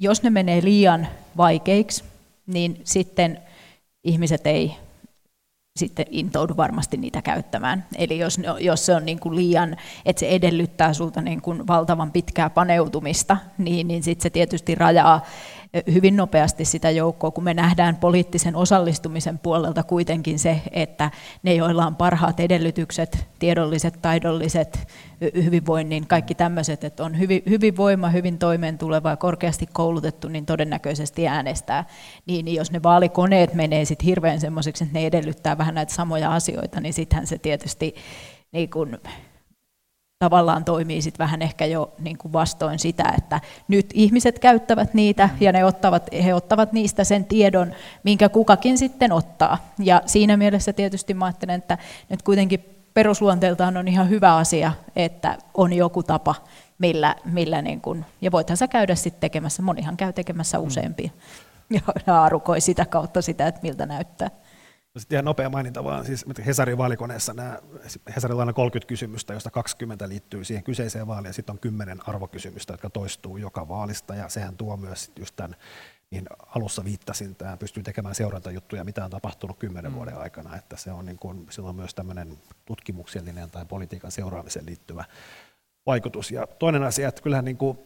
jos ne menee liian vaikeiksi, niin sitten ihmiset ei sitten intoudu varmasti niitä käyttämään. Eli jos, jos se on niin kuin liian, että se edellyttää sulta niin kuin valtavan pitkää paneutumista, niin, niin sitten se tietysti rajaa hyvin nopeasti sitä joukkoa, kun me nähdään poliittisen osallistumisen puolelta kuitenkin se, että ne, joilla on parhaat edellytykset, tiedolliset, taidolliset, hyvinvoinnin, kaikki tämmöiset, että on hyvin, hyvin voima, hyvin toimeentuleva ja korkeasti koulutettu, niin todennäköisesti äänestää. Niin, niin jos ne vaalikoneet menee sitten hirveän semmoiseksi, että ne edellyttää vähän näitä samoja asioita, niin sittenhän se tietysti niin kun tavallaan toimii sit vähän ehkä jo niin kuin vastoin sitä, että nyt ihmiset käyttävät niitä ja ne ottavat, he ottavat niistä sen tiedon, minkä kukakin sitten ottaa. Ja siinä mielessä tietysti mä ajattelen, että nyt kuitenkin perusluonteeltaan on ihan hyvä asia, että on joku tapa, millä, millä niin kuin, ja voithan sä käydä sitten tekemässä, monihan käy tekemässä useampia ja haarukoi sitä kautta sitä, että miltä näyttää. Sitten ihan nopea maininta vaan, siis Hesarin vaalikoneessa nämä, Hesarilla on kolmekymmentä kysymystä, josta kaksikymmentä liittyy siihen kyseiseen vaaliin, ja sitten on kymmenen arvokysymystä, jotka toistuu joka vaalista, ja sehän tuo myös just tämän, niin alussa viittasin, että pystyy tekemään seurantajuttuja, mitä on tapahtunut kymmenen vuoden aikana, että se on, niin kuin, se on myös tämmöinen tutkimuksellinen tai politiikan seuraamiseen liittyvä vaikutus. Ja toinen asia, että kyllähän niin kuin,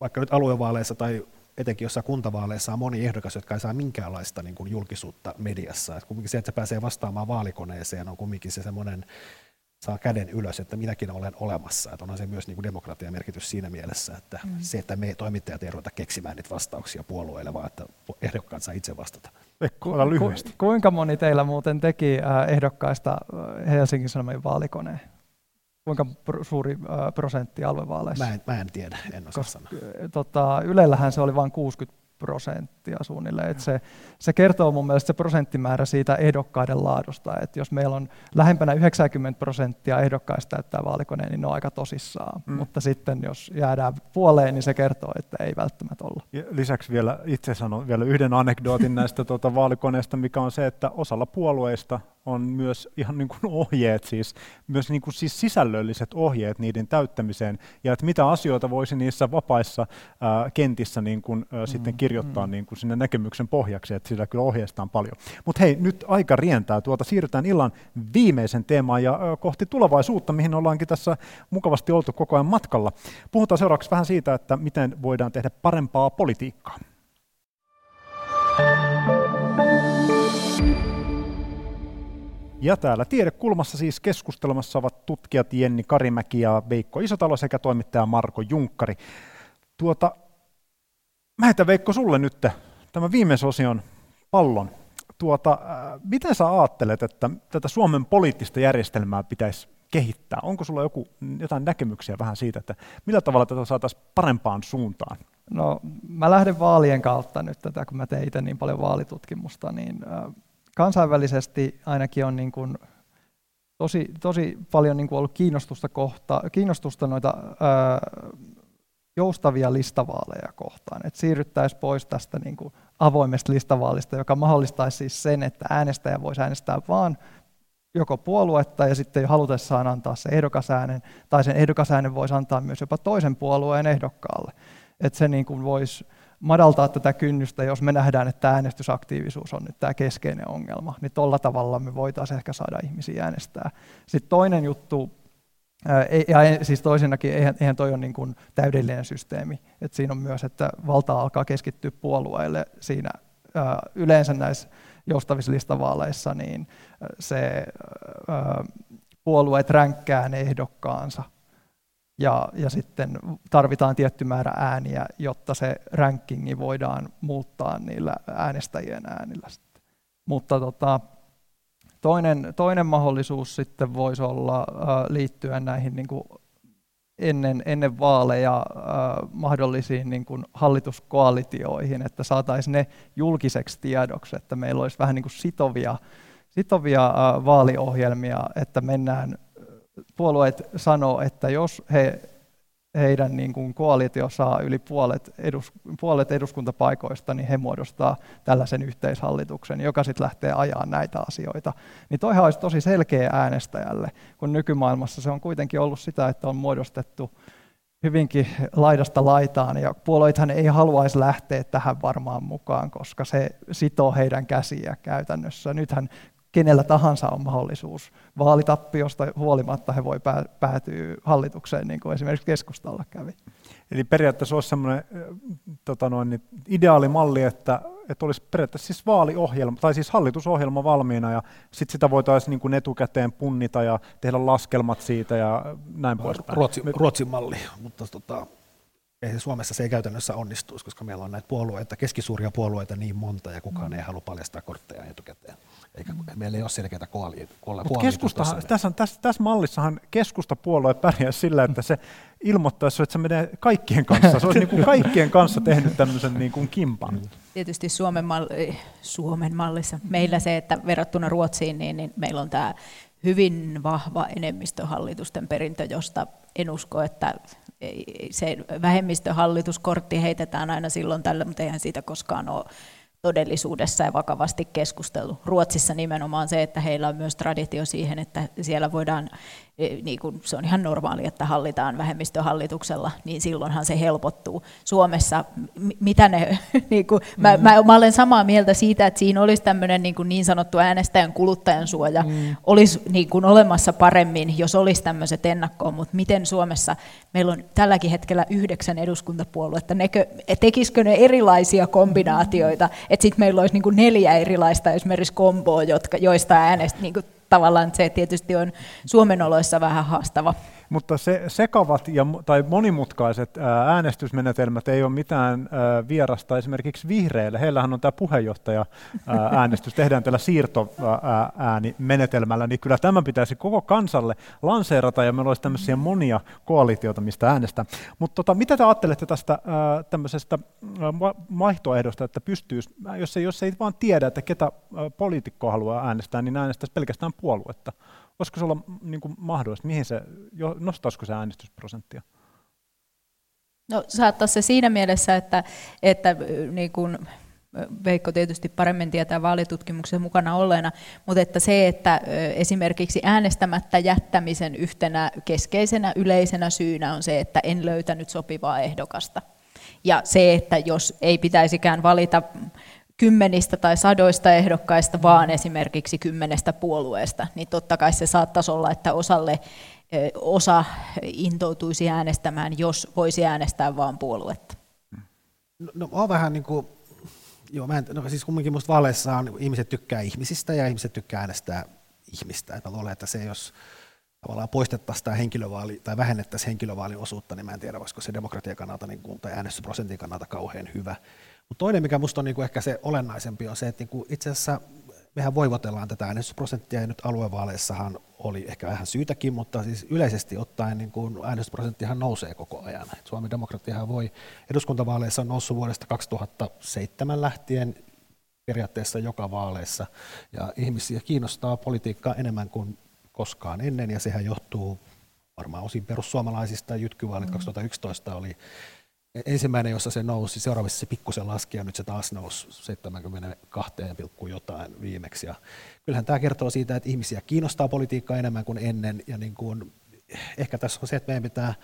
vaikka nyt aluevaaleissa tai etenkin jossain kuntavaaleissa on moni ehdokas, jotka ei saa minkäänlaista niin kuin julkisuutta mediassa. Et kumminkin se, että se pääsee vastaamaan vaalikoneeseen, on kumminkin se semmoinen, saa käden ylös, että minäkin olen olemassa. Et onhan se myös niin kuin demokratian merkitys siinä mielessä, että mm. se, että me toimittajat ei ruveta keksimään niitä vastauksia puolueille, vaan että ehdokkaat saa itse vastata. Veikko, ala lyhyesti. Ku, kuinka moni teillä muuten teki ehdokkaista Helsingin Sanomien vaalikoneen? Kuinka suuri prosentti aluevaaleissa? Mä en, mä en tiedä, en osaa sanoa. Tota, Ylellähän se oli vain kuusikymmentä prosenttia suunnilleen. Et se, se kertoo mun mielestä se prosenttimäärä siitä ehdokkaiden laadusta. Et jos meillä on lähempänä yhdeksänkymmentä prosenttia ehdokkaista täyttää vaalikoneen, niin ne on aika tosissaan. Mm. Mutta sitten jos jäädään puoleen, niin se kertoo, että ei välttämättä olla. Ja lisäksi vielä itse sanon vielä yhden anekdootin näistä tuota vaalikoneista, mikä on se, että osalla puolueista on myös ihan niin kuin ohjeet, siis, myös niin kuin siis sisällölliset ohjeet niiden täyttämiseen, ja että mitä asioita voisi niissä vapaissa ää, kentissä niin kuin, ä, mm, sitten kirjoittaa mm. niin kuin sinne näkemyksen pohjaksi, että sillä kyllä ohjeistaan paljon. Mutta hei, nyt aika rientää tuolta, siirrytään illan viimeisen teemaan ja ä, kohti tulevaisuutta, mihin ollaankin tässä mukavasti oltu koko ajan matkalla. Puhutaan seuraavaksi vähän siitä, että miten voidaan tehdä parempaa politiikkaa. Ja täällä Tiedekulmassa siis keskustelemassa ovat tutkijat Jenni Karimäki ja Veikko Isotalo sekä toimittaja Marko Junkkari. Tuota, mä heitän Veikko sulle nyt tämän viimeisen osion pallon. Tuota, miten sä ajattelet, että tätä Suomen poliittista järjestelmää pitäisi kehittää? Onko sulla joku, jotain näkemyksiä vähän siitä, että millä tavalla tätä saataisiin parempaan suuntaan? No, mä lähden vaalien kautta nyt tätä, kun mä tein itse niin paljon vaalitutkimusta, niin kansainvälisesti ainakin on niin kuin tosi, tosi paljon niin kuin ollut kiinnostusta, kohta, kiinnostusta noita öö, joustavia listavaaleja kohtaan, että siirryttäisiin pois tästä niin kuin avoimesta listavaalista, joka mahdollistaisi siis sen, että äänestäjä voisi äänestää vaan joko puoluetta ja sitten halutessaan antaa se ehdokasäänen, tai sen ehdokasäänen voisi antaa myös jopa toisen puolueen ehdokkaalle. Että se niin kuin voisi madaltaa tätä kynnystä, jos me nähdään, että äänestysaktiivisuus on nyt tämä keskeinen ongelma, niin tuolla tavalla me voitaisiin ehkä saada ihmisiä äänestää. Sitten toinen juttu, ja siis toisinnakin, eihän toi ole niin kuin täydellinen systeemi. Et siinä on myös, että valtaa alkaa keskittyä puolueille siinä yleensä näissä joustavissa listavaaleissa, niin se puolueet ränkkään ehdokkaansa. Ja, ja sitten tarvitaan tietty määrä ääniä, jotta se rankingi voidaan muuttaa niillä äänestäjien äänillä. Sitten. Mutta tota, toinen, toinen mahdollisuus sitten voisi olla äh, liittyen näihin niin kuin ennen, ennen vaaleja äh, mahdollisiin niin kuin hallituskoalitioihin, että saataisiin ne julkiseksi tiedoksi, että meillä olisi vähän niin kuin sitovia, sitovia äh, vaaliohjelmia, että mennään. Puolueet sanoo, että jos he, heidän niin kuin koalitio saa yli puolet, edus, puolet eduskuntapaikoista, niin he muodostaa tällaisen yhteishallituksen, joka sitten lähtee ajaa näitä asioita. Niin toihan olisi tosi selkeä äänestäjälle, kun nykymaailmassa se on kuitenkin ollut sitä, että on muodostettu hyvinkin laidasta laitaan, ja puolueethan ei haluaisi lähteä tähän varmaan mukaan, koska se sitoo heidän käsiä käytännössä. Nythän kenellä tahansa on mahdollisuus. Vaalitappiosta huolimatta he voi päätyä hallitukseen, niin kuin esimerkiksi keskustalla kävi. Eli periaatteessa olisi sellainen tota noin, ideaalimalli, että, että olisi periaatteessa siis vaaliohjelma, tai siis hallitusohjelma valmiina, ja sitten sitä voitaisiin niin kuin etukäteen punnita ja tehdä laskelmat siitä ja näin poispäin. Ruotsi, Ruotsin malli, mutta tota, Suomessa se ei käytännössä onnistuisi, koska meillä on näitä puolueita, keskisuuria puolueita niin monta, ja kukaan ei halua paljastaa kortteja etukäteen. Eikä, meillä ei ole selkeää koalitioita. Tässä, tässä, tässä mallissahan keskustapuolue pärjää sillä, että se ilmoittaisi, että se menee kaikkien kanssa. Se olisi niin kuin kaikkien kanssa tehnyt tämmöisen niin kuin kimpan. Tietysti Suomen, malli, Suomen mallissa meillä se, että verrattuna Ruotsiin, niin, niin meillä on tämä hyvin vahva enemmistöhallitusten perintö, josta en usko, että se vähemmistöhallituskortti heitetään aina silloin tällä, mutta eihän siitä koskaan ole todellisuudessa ja vakavasti keskustelu. Ruotsissa nimenomaan se, että heillä on myös traditio siihen, että siellä voidaan, niin kuin se on ihan normaali, että hallitaan vähemmistöhallituksella, niin silloinhan se helpottuu. Suomessa, mitä ne, niin kuin, mm. mä, mä, mä olen samaa mieltä siitä, että siinä olisi tämmöinen niin, niin sanottu äänestäjän kuluttajan suoja, mm. olisi niin kuin olemassa paremmin, jos olisi tämmöiset ennakkoon, mutta miten Suomessa, meillä on tälläkin hetkellä yhdeksän eduskuntapuoluetta, nekö, tekisikö ne erilaisia kombinaatioita, että sitten meillä olisi niin kuin neljä erilaista esimerkiksi komboa, jotka, joista äänestä, niin kuin tavallaan se tietysti on Suomen oloissa vähän haastava. Mutta se, sekavat ja, tai monimutkaiset äänestysmenetelmät ei ole mitään vierasta esimerkiksi vihreille. Heillähän on tämä puheenjohtaja-äänestys, tehdään tällä siirtoäänimenetelmällä, niin kyllä tämä pitäisi koko kansalle lanseerata, ja meillä olisi tämmöisiä monia koalitioita, mistä äänestää. Mutta tota, mitä te ajattelette tästä tämmöisestä vaihtoehdosta, että pystyisi, jos ei, jos ei vaan tiedä, että ketä poliitikkoa haluaa äänestää, niin äänestäisi pelkästään puoluetta? Voisiko se olla niin kuin mahdollista? Mihin se, nostaisiko se äänestysprosenttia? No, saattaisi se siinä mielessä, että, että niin kuin Veikko tietysti paremmin tietää vaalitutkimuksen mukana olleena, mutta että se, että esimerkiksi äänestämättä jättämisen yhtenä keskeisenä yleisenä syynä on se, että en löytänyt sopivaa ehdokasta. Ja se, että jos ei pitäisikään valita kymmenistä tai sadoista ehdokkaista, vaan esimerkiksi kymmenestä puolueesta, niin totta kai se saattaisi olla, että osalle osa intoutuisi äänestämään, jos voisi äänestää vain puoluetta. No, no on vähän niin kuin, joo, mä en, no, siis kumminkin musta vaaleissa on, ihmiset tykkää ihmisistä ja ihmiset tykkää äänestää ihmistä. Mä luulen, että se jos tavallaan poistettaisiin tämä henkilövaali tai vähennettäisiin henkilövaaliosuutta, niin mä en tiedä, olisiko se demokratian kannalta niin kuin, tai äänestysprosentin kannalta kauhean hyvä. Mutta toinen, mikä minusta on niinku ehkä se olennaisempi, on se, että niinku itse asiassa mehän voivotellaan tätä äänestysprosenttia, ja nyt aluevaaleissahan oli ehkä vähän syytäkin, mutta siis yleisesti ottaen niin kun äänestysprosenttihan nousee koko ajan. Suomen demokratiahan voi, eduskuntavaaleissa on noussut vuodesta kaksituhattaseitsemän lähtien periaatteessa joka vaaleissa, ja ihmisiä kiinnostaa politiikkaa enemmän kuin koskaan ennen, ja sehän johtuu varmaan osin perussuomalaisista. Jytkyvaalit kaksituhattayksitoista oli ensimmäinen, jossa se nousi, seuraavissa se pikkusen laski, ja nyt se taas nousi seitsemänkymmentäkaksi pilkku jotain viimeksi. Ja kyllähän tämä kertoo siitä, että ihmisiä kiinnostaa politiikkaa enemmän kuin ennen, ja niin kuin, ehkä tässä on se, että meidän pitää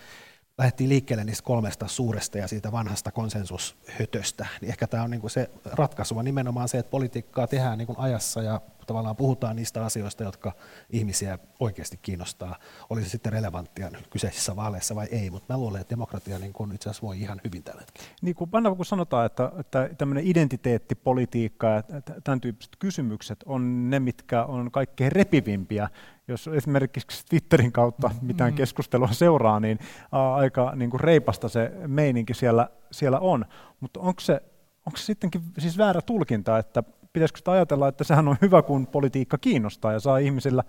lähdettiin liikkeelle niistä kolmesta suuresta ja siitä vanhasta konsensushötöstä, niin ehkä tämä on niin kuin se ratkaisu, vaan nimenomaan se, että politiikkaa tehdään niin kuin ajassa ja tavallaan puhutaan niistä asioista, jotka ihmisiä oikeasti kiinnostaa, oli se sitten relevanttia kyseisissä vaaleissa vai ei, mutta mä luulen, että demokratia niin kuin itse asiassa voi ihan hyvin tällä hetkellä. Niin kuin aina kun sanotaan, että, että tämmöinen identiteettipolitiikka ja tämän tyyppiset kysymykset on ne, mitkä on kaikkein repivimpiä. Jos esimerkiksi Twitterin kautta mitään keskustelua seuraa, niin aika niin kuin reipasta se meininki siellä, siellä on. Mutta onko se, onko se sittenkin siis väärä tulkinta, että pitäisikö sitä ajatella, että sehän on hyvä, kun politiikka kiinnostaa ja saa ihmisillä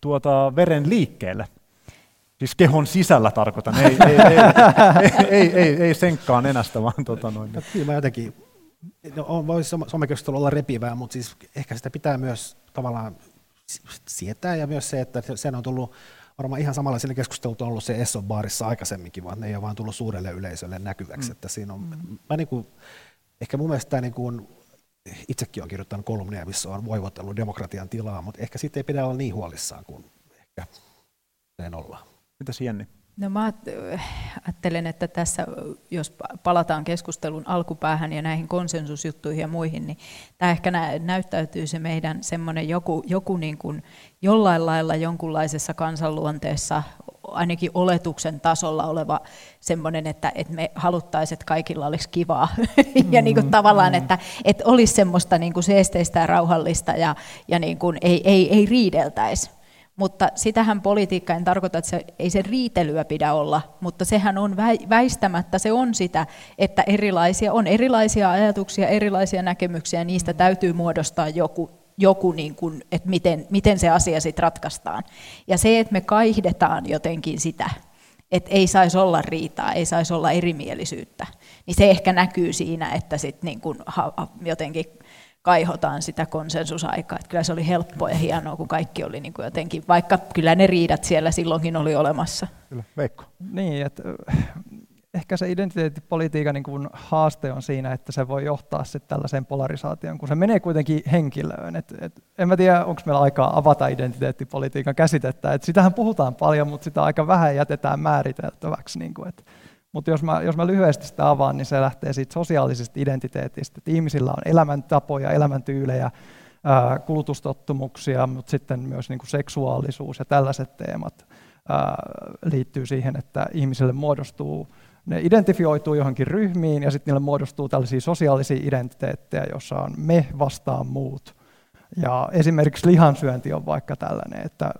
tuota veren liikkeelle? Siis kehon sisällä tarkoitan, ei, ei, ei, ei, ei, ei, ei senkkaan nenästä, vaan tota noin. No, kyllä mä jotenkin, no, voisi somekeskustelu olla repivää, mutta siis ehkä sitä pitää myös tavallaan sietää, ja myös se, että sen on tullut varmaan ihan samalla siinä keskustelut on ollut se Esso-baarissa aikaisemminkin, vaan ne ei ole vaan tullut suurelle yleisölle näkyväksi. Mm. Että siinä on, mm. mä niin kuin, ehkä mun mielestä niin kuin, itsekin olen kirjoittanut kolumnia, missä on voivotellut demokratian tilaa, mutta ehkä siitä ei pidä olla niin huolissaan kuin ehkä näin ollaan. Mitäs Jenni? No mä ajattelen, että tässä, jos palataan keskustelun alkupäähän ja näihin konsensusjuttuihin ja muihin, niin tämä ehkä näyttäytyy se meidän semmoinen joku, joku niin kuin jollain lailla jonkunlaisessa kansanluonteessa, ainakin oletuksen tasolla oleva semmoinen, että, että me haluttaisiin, että kaikilla olisi kivaa. Mm, ja niin kuin tavallaan, mm. että, että olisi semmoista niin kuin seesteistä ja rauhallista ja, ja niin kuin ei, ei, ei riideltäisi. Mutta sitähän politiikka, en tarkoita, että se, ei se riitelyä pidä olla, mutta sehän on väistämättä, se on sitä, että erilaisia, on erilaisia ajatuksia, erilaisia näkemyksiä, niistä täytyy muodostaa joku, joku niin kuin, että miten, miten se asia sitten ratkaistaan. Ja se, että me kaihdetaan jotenkin sitä, että ei saisi olla riitaa, ei saisi olla erimielisyyttä, niin se ehkä näkyy siinä, että sitten niin kuin jotenkin kaihotaan sitä konsensusaikaa. Että kyllä se oli helppoa ja hienoa, kun kaikki oli niin kuin jotenkin, vaikka kyllä ne riidat siellä silloinkin oli olemassa. Kyllä. Veikko. Niin, että ehkä se identiteettipolitiikan niin kuin haaste on siinä, että se voi johtaa sitten tällaiseen polarisaatioon, kun se menee kuitenkin henkilöön. Et, et, en mä tiedä, onko meillä aikaa avata identiteettipolitiikan käsitettä. Et sitähän puhutaan paljon, mutta sitä aika vähän jätetään määriteltäväksi. Niin kuin, et. Mutta jos mä, jos mä lyhyesti sitä avaan, niin se lähtee siitä sosiaalisesta identiteetistä, että ihmisillä on elämäntapoja, elämäntyylejä, ää, kulutustottumuksia, mutta sitten myös niinku seksuaalisuus ja tällaiset teemat ää, liittyy siihen, että ihmisille muodostuu, ne identifioituu johonkin ryhmiin ja sitten niille muodostuu tällaisia sosiaalisia identiteettejä, joissa on me vastaan muut. Ja esimerkiksi lihansyönti on vaikka tällainen, että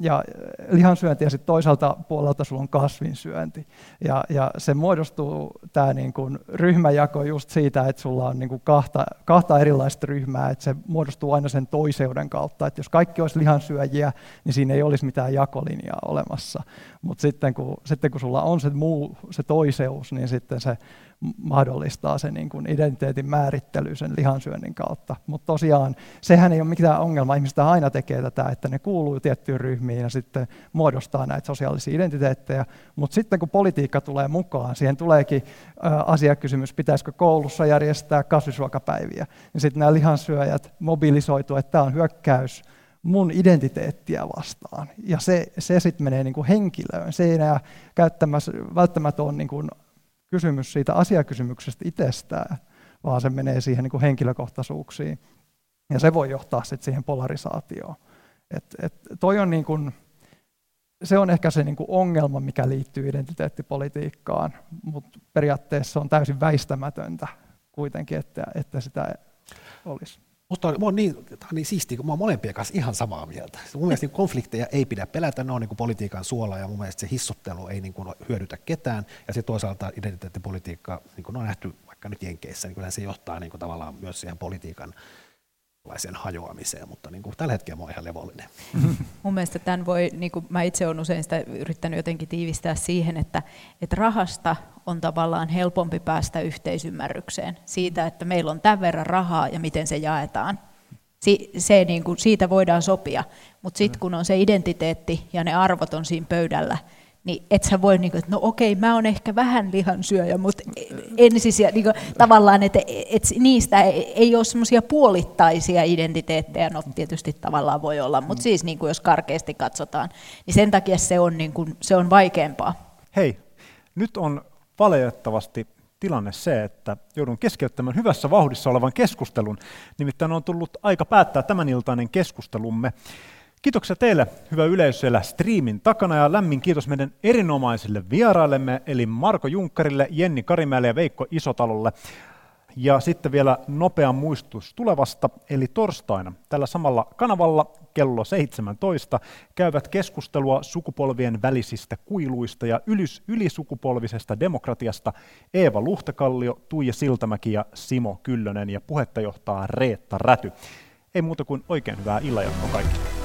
ja lihansyönti ja sitten toisaalta puolelta sulla on kasvinsyönti. Ja, ja se muodostuu tämä niinku ryhmäjako just siitä, että sulla on niinku kahta, kahta erilaista ryhmää, että se muodostuu aina sen toiseuden kautta. Et jos kaikki olisi lihansyöjiä, niin siinä ei olisi mitään jakolinjaa olemassa. Mutta sitten kun, sitten kun sulla on se muu, se toiseus, niin sitten se mahdollistaa sen niin kuin identiteetin määrittely sen lihansyönnin kautta. Mutta tosiaan sehän ei ole mitään ongelmaa. Ihmiset aina tekee tätä, että ne kuuluu tiettyyn ryhmiin ja sitten muodostaa näitä sosiaalisia identiteettejä. Mutta sitten kun politiikka tulee mukaan, siihen tuleekin ä, asiakysymys, pitäisikö koulussa järjestää kasvisruokapäiviä. Niin sitten nämä lihansyöjät mobilisoituu, että tämä on hyökkäys mun identiteettiä vastaan. Ja se, se sitten menee niin kuin henkilöön. Se ei enää välttämättä ole niin kuin kysymys siitä asiakysymyksestä itsestään, vaan se menee siihen niin kuin henkilökohtaisuuksiin. Ja se voi johtaa sitten siihen polarisaatioon. Et, et toi on niin kuin, se on ehkä se niin kuin ongelma, mikä liittyy identiteettipolitiikkaan, mutta periaatteessa on täysin väistämätöntä kuitenkin, että, että sitä olisi. Mutta tämä on niin, niin siistiä, kun mä oon molempien kanssa ihan samaa mieltä. Mun mielestä niin konflikteja ei pidä pelätä, ne on niin kuin politiikan suola ja mun mielestä se hissuttelu ei niin kuin hyödytä ketään. Ja se toisaalta identiteettipolitiikka, niin kuin on nähty vaikka nyt Jenkeissä, niin kyllähän se johtaa niin kuin tavallaan myös siihen politiikan sen hajoamiseen, mutta niin kuin tällä hetkellä mä oon ihan levollinen. Mun mielestä tämän voi, niin kuin mä itse olen usein sitä yrittänyt jotenkin tiivistää siihen, että, että rahasta on tavallaan helpompi päästä yhteisymmärrykseen siitä, että meillä on tämän verran rahaa ja miten se jaetaan. Si- se, niin kuin, siitä voidaan sopia, mutta sitten kun on se identiteetti ja ne arvot on siinä pöydällä, niin et sä voi, niin kuin, että no okei, mä oon ehkä vähän lihansyöjä, mutta en siis, niin kuin, tavallaan, että et niistä ei, ei ole semmoisia puolittaisia identiteettejä, no tietysti tavallaan voi olla, mutta mm. siis niin kuin, jos karkeasti katsotaan, niin sen takia se on, niin kuin, se on vaikeampaa. Hei, nyt on valitettavasti tilanne se, että joudun keskeyttämään hyvässä vauhdissa olevan keskustelun, nimittäin on tullut aika päättää tämän iltainen keskustelumme. Kiitoksia teille, hyvä yleisö siellä striimin takana, ja lämmin kiitos meidän erinomaisille vieraillemme, eli Marko Junkkarille, Jenni Karimäelle ja Veikko Isotalolle. Ja sitten vielä nopea muistutus tulevasta, eli torstaina tällä samalla kanavalla kello seitsemäntoista käyvät keskustelua sukupolvien välisistä kuiluista ja ylis- ylisukupolvisesta demokratiasta Eeva Luhtakallio, Tuija Siltamäki ja Simo Kyllönen, ja puhetta johtaa Reetta Räty. Ei muuta kuin oikein hyvää illanjatkoa kaikille.